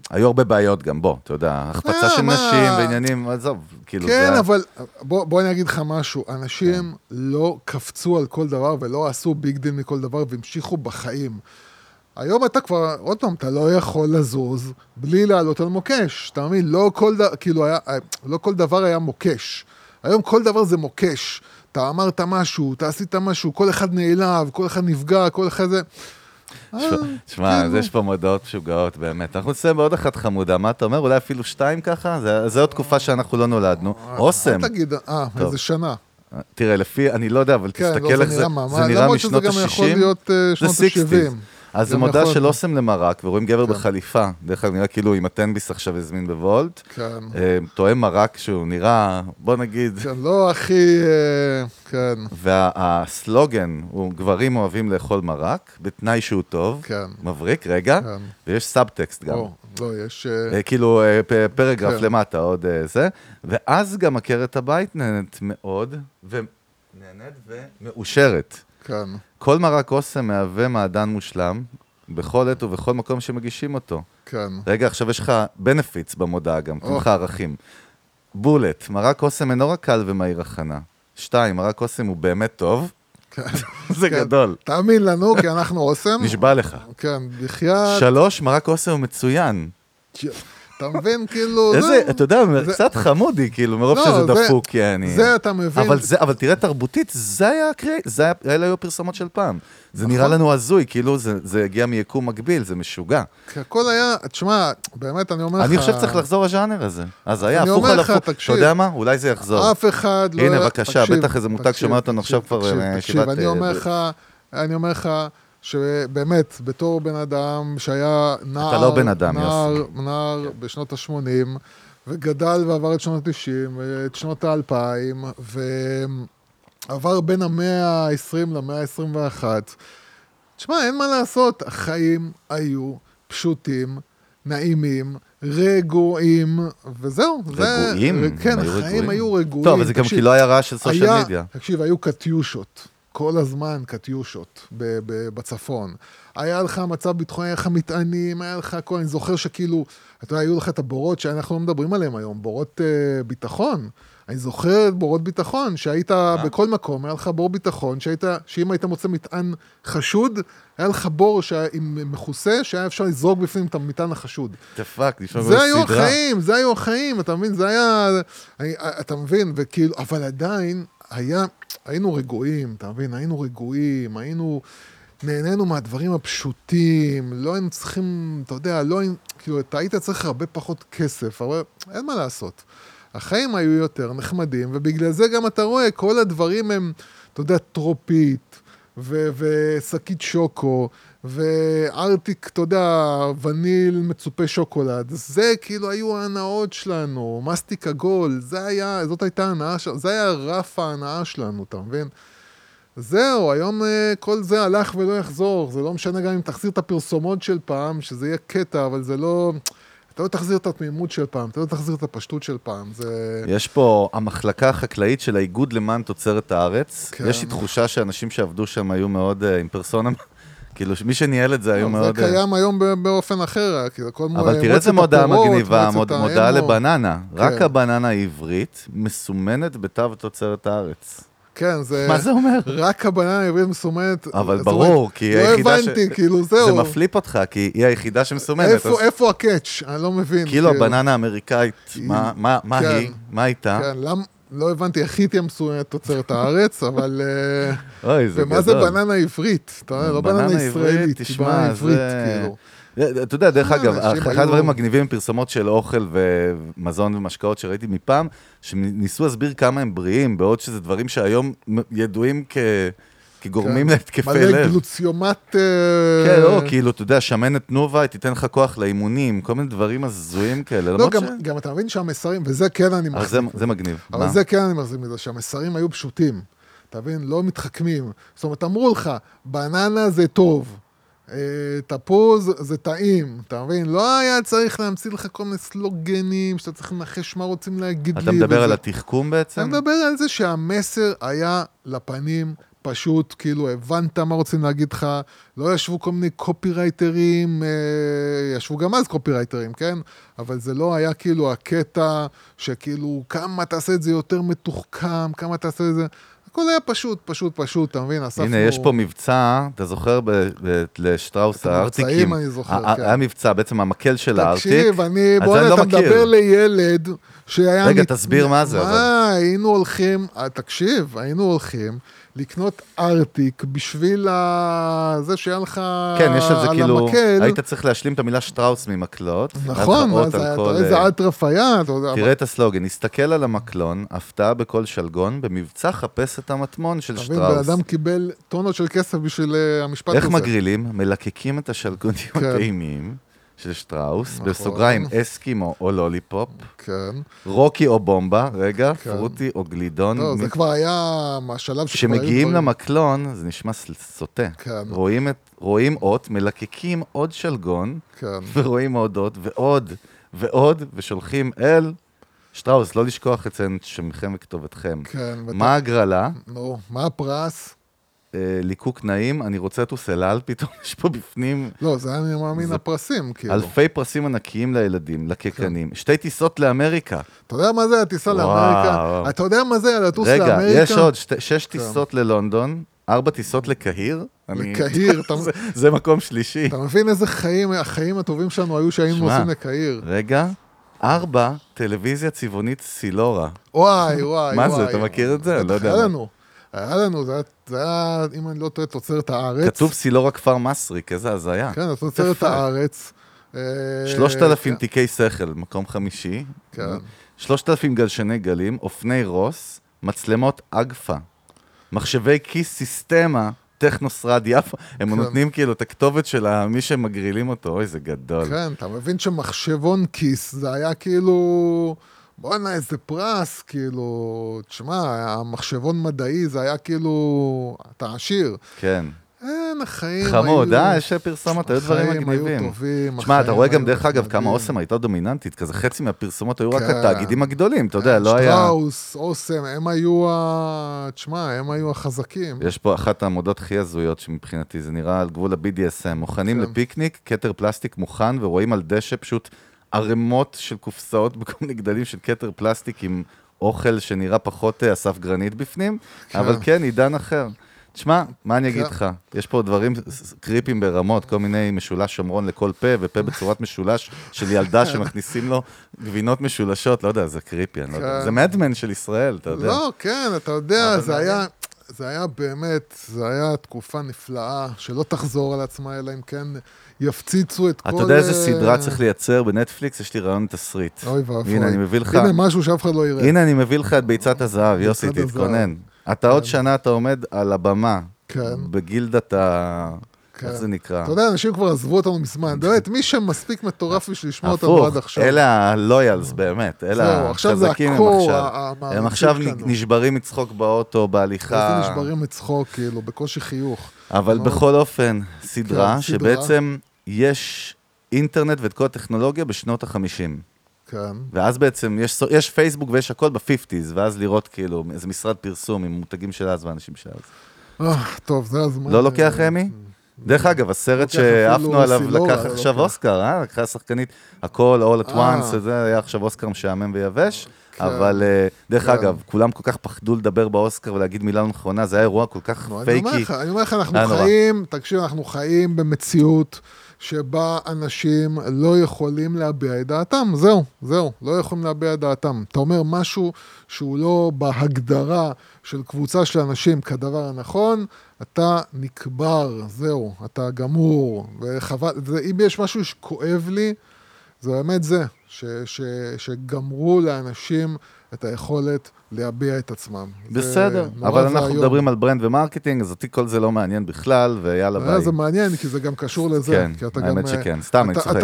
היו הרבה בעיות גם בו, אתה יודע, החפצה של נשים ועניינים, עזוב, כאילו. כן, אבל בוא אני אגיד לך משהו, אנשים לא קפצו על כל דבר ולא עשו ביג דיל מכל דבר והמשיכו בחיים. היום אתה כבר, עוד פעם, אתה לא יכול לזוז בלי לעלות על מוקש, אתה מבין? לא כל, כאילו היה, לא כל דבר היה מוקש. היום כל דבר זה מוקש. אתה אמרת משהו, אתה עשית משהו, כל אחד נעלב, כל אחד נפגע, כל אחד זה... תשמע, יש פה מודעות משוגעות באמת. אנחנו נסיים בעוד אחת חמודה, מה אתה אומר? אולי אפילו שתיים ככה? זה עוד תקופה שאנחנו לא נולדנו. אוסם. תגיד, אה, איזה שנה. תראה, לפי, אני לא יודע, אבל תסתכל איך זה נראה משנות ה-שישים. זה שישים. אז זה מודעה של אוסם למרק, ורואים גבר בחליפה, דרך כלל נראה כאילו, אם הטנביס עכשיו הזמין בוולט, תואם מרק שהוא נראה, בוא נגיד... לא הכי... כן. והסלוגן הוא, גברים אוהבים לאכול מרק, בתנאי שהוא טוב, מבריק, רגע, ויש סאבטקסט גם. לא, יש... כאילו, פרגרף למטה, עוד זה, ואז גם עקרת הבית נהנית מאוד, נהנית ומאושרת. כן. כל מרק אוסם מהווה מעדן מושלם, בכל עת ובכל מקום שמגישים אותו. כן. רגע, עכשיו יש לך בנפיץ במודעה גם, תמך ערכים. בולט, מרק אוסם אינו רק קל ומהיר הכנה. שתיים, מרק אוסם הוא באמת טוב. כן. זה גדול. תאמין לנו, כי אנחנו אוסם. נשבע לך. כן, בחייאת. שלוש, מרק אוסם הוא מצוין. אתה מבין, כאילו... איזה, אתה יודע, קצת חמודי, כאילו, מרוב שזה דפוק, יעני. זה אתה מבין. אבל תראה, תרבותית, זה היה הקרי... אלה היו פרסומות של פעם. זה נראה לנו הזוי, כאילו, זה הגיע מיקום מקביל, זה משוגע. הכל היה, תשמע, באמת, אני אומר לך... אני חושב שצריך לחזור הז'אנר הזה. אז היה, הפוך על הפוך. אתה יודע מה? אולי זה יחזור. אף אחד לא... הנה, בבקשה, בטח איזה מותג שומע אותנו עכשיו כבר... תקשיב, אני אומר לך... שבאמת, בתור בן אדם שהיה נער, אתה לא בן אדם, נער, יוסי. נער כן. בשנות ה-שמונים, וגדל ועבר את שנות ה-תשעים, את שנות ה-אלפיים, ועבר בין המאה ה-עשרים למאה ה-עשרים ואחת. תשמע, אין מה לעשות, החיים היו פשוטים, נעימים, רגועים, וזהו. רגועים? זה, כן, החיים רגועים. היו רגועים. טוב, אבל זה גם כי לא היה רעש של סושיאל מדיה. תקשיב, היו קטיושות. כל הזמן קטיושות בצפון. היה לך מצב ביטחוני, היה לך מטענים, היה לך כל, אני זוכר שכאילו, אתה יודע, היו לך את הבורות שאנחנו לא מדברים עליהם היום, בורות uh, ביטחון. אני זוכר בורות ביטחון, שהיית בכל מקום, היה לך בור ביטחון, שהיית, שאם היית מוצא מטען חשוד, היה לך בור עם מחוסה, שהיה אפשר לזרוק בפנים את המטען החשוד. זה היו החיים, זה היו החיים, אתה מבין, זה היה, אתה מבין, וכאילו, אבל עדיין, היה, היינו רגועים, אתה מבין, היינו רגועים, היינו, נהנינו מהדברים הפשוטים, לא היינו צריכים, אתה יודע, לא היינו, כאילו, אתה היית צריך הרבה פחות כסף, אבל אין מה לעשות. החיים היו יותר נחמדים, ובגלל זה גם אתה רואה, כל הדברים הם, אתה יודע, טרופית, וסקית שוקו, וארטיק, אתה יודע, וניל מצופה שוקולד, זה כאילו היו ההנאות שלנו, מסטיק עגול, זה היה, זאת הייתה ההנאה שלנו, זה היה רף ההנאה שלנו, אתה מבין? זהו, היום כל זה הלך ולא יחזור, זה לא משנה גם אם תחזיר את הפרסומות של פעם, שזה יהיה קטע, אבל זה לא... אתה לא תחזיר את התמימות של פעם, אתה לא תחזיר את הפשטות של פעם. זה... יש פה המחלקה החקלאית של האיגוד למען תוצרת הארץ. כן. יש לי תחושה שאנשים שעבדו שם היו מאוד uh, עם פרסונה, כאילו מי שניהל את זה היו מאוד... זה קיים uh... היום באופן אחר, כאילו כל מועצת הפירות. אבל תראה את זה מודעה מגניבה, מודעה לבננה. כן. רק הבננה העברית מסומנת בתו תוצרת הארץ. כן, זה... מה זה אומר? רק הבננה העברית מסומנת... אבל ברור, כי היא היחידה ש... לא הבנתי, כאילו, זהו. זה מפליפ אותך, כי היא היחידה שמסומנת. איפה הקאץ'? אני לא מבין. כאילו, הבננה האמריקאית, מה היא? מה הייתה? כן, לא הבנתי, הכי תהיה מסומנת תוצרת הארץ, אבל... אוי, זה גדול. ומה זה בננה עברית? לא בננה ישראלית, בננה עברית, כאילו. אתה יודע, דרך אגב, אחד הדברים מגניבים עם פרסומות של אוכל ומזון ומשקאות שראיתי מפעם, שניסו להסביר כמה הם בריאים, בעוד שזה דברים שהיום ידועים כגורמים להתקפי לב. מלא גלוציומט... כן, לא, כאילו, אתה יודע, שמנת נובה, היא תיתן לך כוח לאימונים, כל מיני דברים הזויים כאלה. לא, גם אתה מבין שהמסרים, וזה כן אני מחזים. זה מגניב. אבל זה כן אני מחזים מזה, שהמסרים היו פשוטים, אתה מבין, לא מתחכמים. זאת אומרת, אמרו לך, בננה זה טוב. תפוז זה טעים, אתה מבין? לא היה צריך להמציא לך כל מיני סלוגנים שאתה צריך לנחש מה רוצים להגיד לי. אתה מדבר על התחכום בעצם? אתה מדבר על זה שהמסר היה לפנים פשוט, כאילו הבנת מה רוצים להגיד לך, לא ישבו כל מיני קופירייטרים, ישבו גם אז קופירייטרים, כן? אבל זה לא היה כאילו הקטע שכאילו כמה תעשה את זה יותר מתוחכם, כמה תעשה את זה... הכל היה פשוט, פשוט, פשוט, אתה מבין? הנה, יש פה מבצע, אתה זוכר לשטראוס הארטיקים? המבצעים אני זוכר, כן. המבצע, בעצם המקל של הארטיק. תקשיב, אני, בואו אתה מדבר לילד שהיה... רגע, תסביר מה זה. מה, היינו הולכים, תקשיב, היינו הולכים לקנות ארטיק בשביל זה שהיה לך על המקל. כן, יש על זה כאילו, היית צריך להשלים את המילה שטראוס ממקלות. נכון, איזה עטרף היה. תראה את הסלוגן, הסתכל על המקלון, הפתעה בכל שלגון, במבצע חפש את המטמון של שטראוס. תבין, בן אדם קיבל טונות של כסף בשביל המשפט הזה. איך מגרילים? מלקקים את השלגונים הטעימים של שטראוס, בסוגריים אסקימו או לוליפופ, רוקי או בומבה, רגע, פרוטי או גלידון. זה כבר היה מהשלב שכבר... כשמגיעים למקלון, זה נשמע סוטה. רואים אות, מלקקים עוד שלגון, ורואים עוד אות, ועוד, ועוד, ושולחים אל... שטראוס, לא לשכוח אצלנו שמכם וכתובתכם. מה הגרלה? מה הפרס? ליקוק נעים, אני רוצה תוסלל, פתאום יש פה בפנים... לא, זה אני מאמין הפרסים, כאילו. אלפי פרסים ענקיים לילדים, לקקנים. שתי טיסות לאמריקה. אתה יודע מה זה הטיסה לאמריקה? אתה יודע מה זה הלטוס לאמריקה? רגע, יש עוד שש טיסות ללונדון, ארבע טיסות לקהיר. לקהיר. זה מקום שלישי. אתה מבין איזה חיים, החיים הטובים שלנו היו שהיינו עושים לקהיר. רגע. ארבע, טלוויזיה צבעונית סילורה. וואי, וואי. מה זה, אתה מכיר את זה? לא יודע. היה לנו, היה לנו, זה היה, אם אני לא טועה, תוצרת הארץ. כתוב סילורה כפר מסריק, איזה הזיה. כן, תוצרת הארץ. שלושת אלפים תיקי שכל, מקום חמישי. כן. שלושת אלפים גלשני גלים, אופני רוס, מצלמות אגפה, מחשבי כיס סיסטמה, טכנוסרד יפה, הם נותנים כאילו את הכתובת של מי שמגרילים אותו, אוי זה גדול. כן, אתה מבין שמחשבון כיס, זה היה כאילו, בוא נה איזה פרס, כאילו, תשמע, המחשבון מדעי זה היה כאילו, אתה עשיר. כן. אין, החיים היו... חמוד, אה, יש פרסומות, היו דברים מגניבים. החיים היו טובים. תשמע, אתה רואה גם דרך אגב כמה אוסם הייתה דומיננטית, כזה חצי מהפרסומות היו רק התאגידים הגדולים, אתה יודע, לא היה... שטראוס, אוסם, הם היו ה... תשמע, הם היו החזקים. יש פה אחת העמודות הכי הזויות שמבחינתי, זה נראה על גבול ה-בי די אס אם, מוכנים לפיקניק, קטר פלסטיק מוכן, ורואים על דשא פשוט ערימות של קופסאות בכל נגדלים של קטר פלסטיק עם אוכל שנראה פחות אסף גרנית בפנים, אבל כן, עידן אחר. תשמע, מה אני אגיד לך? יש פה דברים קריפים ברמות, כל מיני משולש שומרון לכל פה, ופה בצורת משולש של ילדה שמכניסים לו גבינות משולשות, לא יודע, זה קריפי, אני לא יודע. זה מדמן של ישראל, אתה יודע. לא, כן, אתה יודע, זה היה... זה היה באמת, זה היה תקופה נפלאה, שלא תחזור על עצמה, אלא אם כן יפציצו את כל... אתה יודע איזה סדרה צריך לייצר בנטפליקס, יש לי רעיון תסריט. אוי ואפוי. הנה, אני מביא לך... הנה, משהו שאף אחד לא יראה. הנה, אני מביא לך את ביצת הזהב, יוסי, תתכונן. אתה עוד שנה, אתה עומד על הבמה, בגילדת ה... איך זה נקרא? אתה יודע, אנשים כבר עזבו אותנו מזמן. באמת, מי שמספיק מטורף בשביל לשמוע אותנו עד עכשיו. אלה הלויאלס, באמת. אלה החזקים הם עכשיו. הם עכשיו נשברים מצחוק באוטו, בהליכה. זה נשברים מצחוק, כאילו, בקושי חיוך. אבל בכל אופן, סדרה, שבעצם יש אינטרנט ואת כל הטכנולוגיה בשנות החמישים. כן. ואז בעצם יש פייסבוק ויש הכל בפיפטיז, ואז לראות כאילו, זה משרד פרסום עם מותגים של אז ואנשים של אז. טוב, זה הזמן. לא לוקח אמי? דרך אגב, הסרט שעפנו עליו לקח עכשיו אוסקר, אה? לקחה שחקנית, הכל, all at once, זה היה עכשיו אוסקר משעמם ויבש, אבל דרך אגב, כולם כל כך פחדו לדבר באוסקר ולהגיד מילה נכונה, זה היה אירוע כל כך פייקי. אני אומר לך, אנחנו חיים, תקשיב, אנחנו חיים במציאות שבה אנשים לא יכולים להביע את דעתם, זהו, זהו, לא יכולים להביע את דעתם. אתה אומר משהו שהוא לא בהגדרה של קבוצה של אנשים כדבר הנכון, אתה נקבר, זהו, אתה גמור, וחבל, אם יש משהו שכואב לי, זה באמת זה, ש, ש, שגמרו לאנשים את היכולת להביע את עצמם. בסדר, אבל אנחנו מדברים על ברנד ומרקטינג, אז אותי כל זה לא מעניין בכלל, ויאללה ביי. זה מעניין, כי זה גם קשור לזה. כן, האמת שכן, סתם, אני צוחק.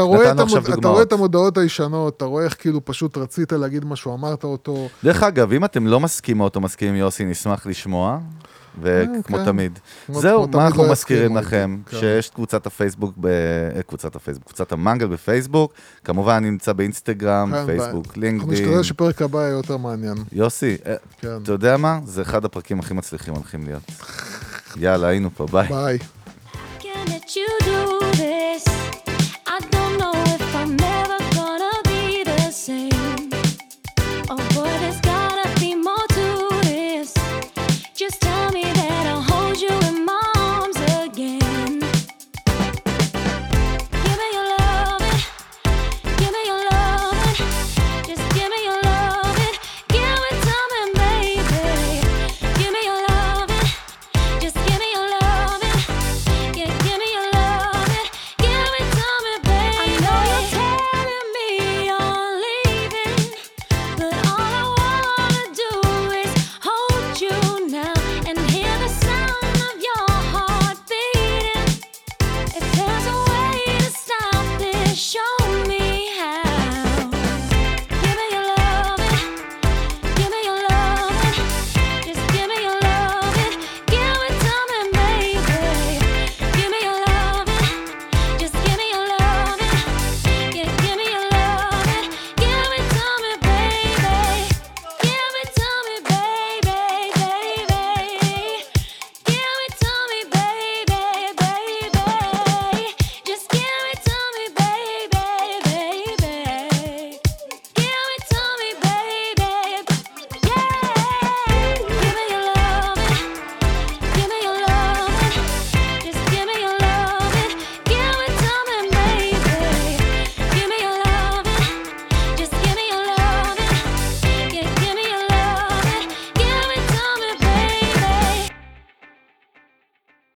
אתה רואה את המודעות הישנות, אתה רואה איך כאילו פשוט רצית להגיד משהו, אמרת אותו. דרך אגב, אם אתם לא מסכימות או מסכימים, יוסי, נשמח לשמוע, וכמו תמיד. זהו, מה אנחנו מזכירים לכם? שיש קבוצת הפייסבוק, קבוצת הפייסבוק, קבוצת המנגל בפייסבוק, כמובן נמצא באינסטגרם, פייסבוק, לינקדאין. אני משתדל שפרק הבא יהיה יותר מעניין. יוסי, אתה יודע מה? זה אחד הפרקים הכי מצליחים הולכים להיות. יאללה, היינו פה, ביי. ביי.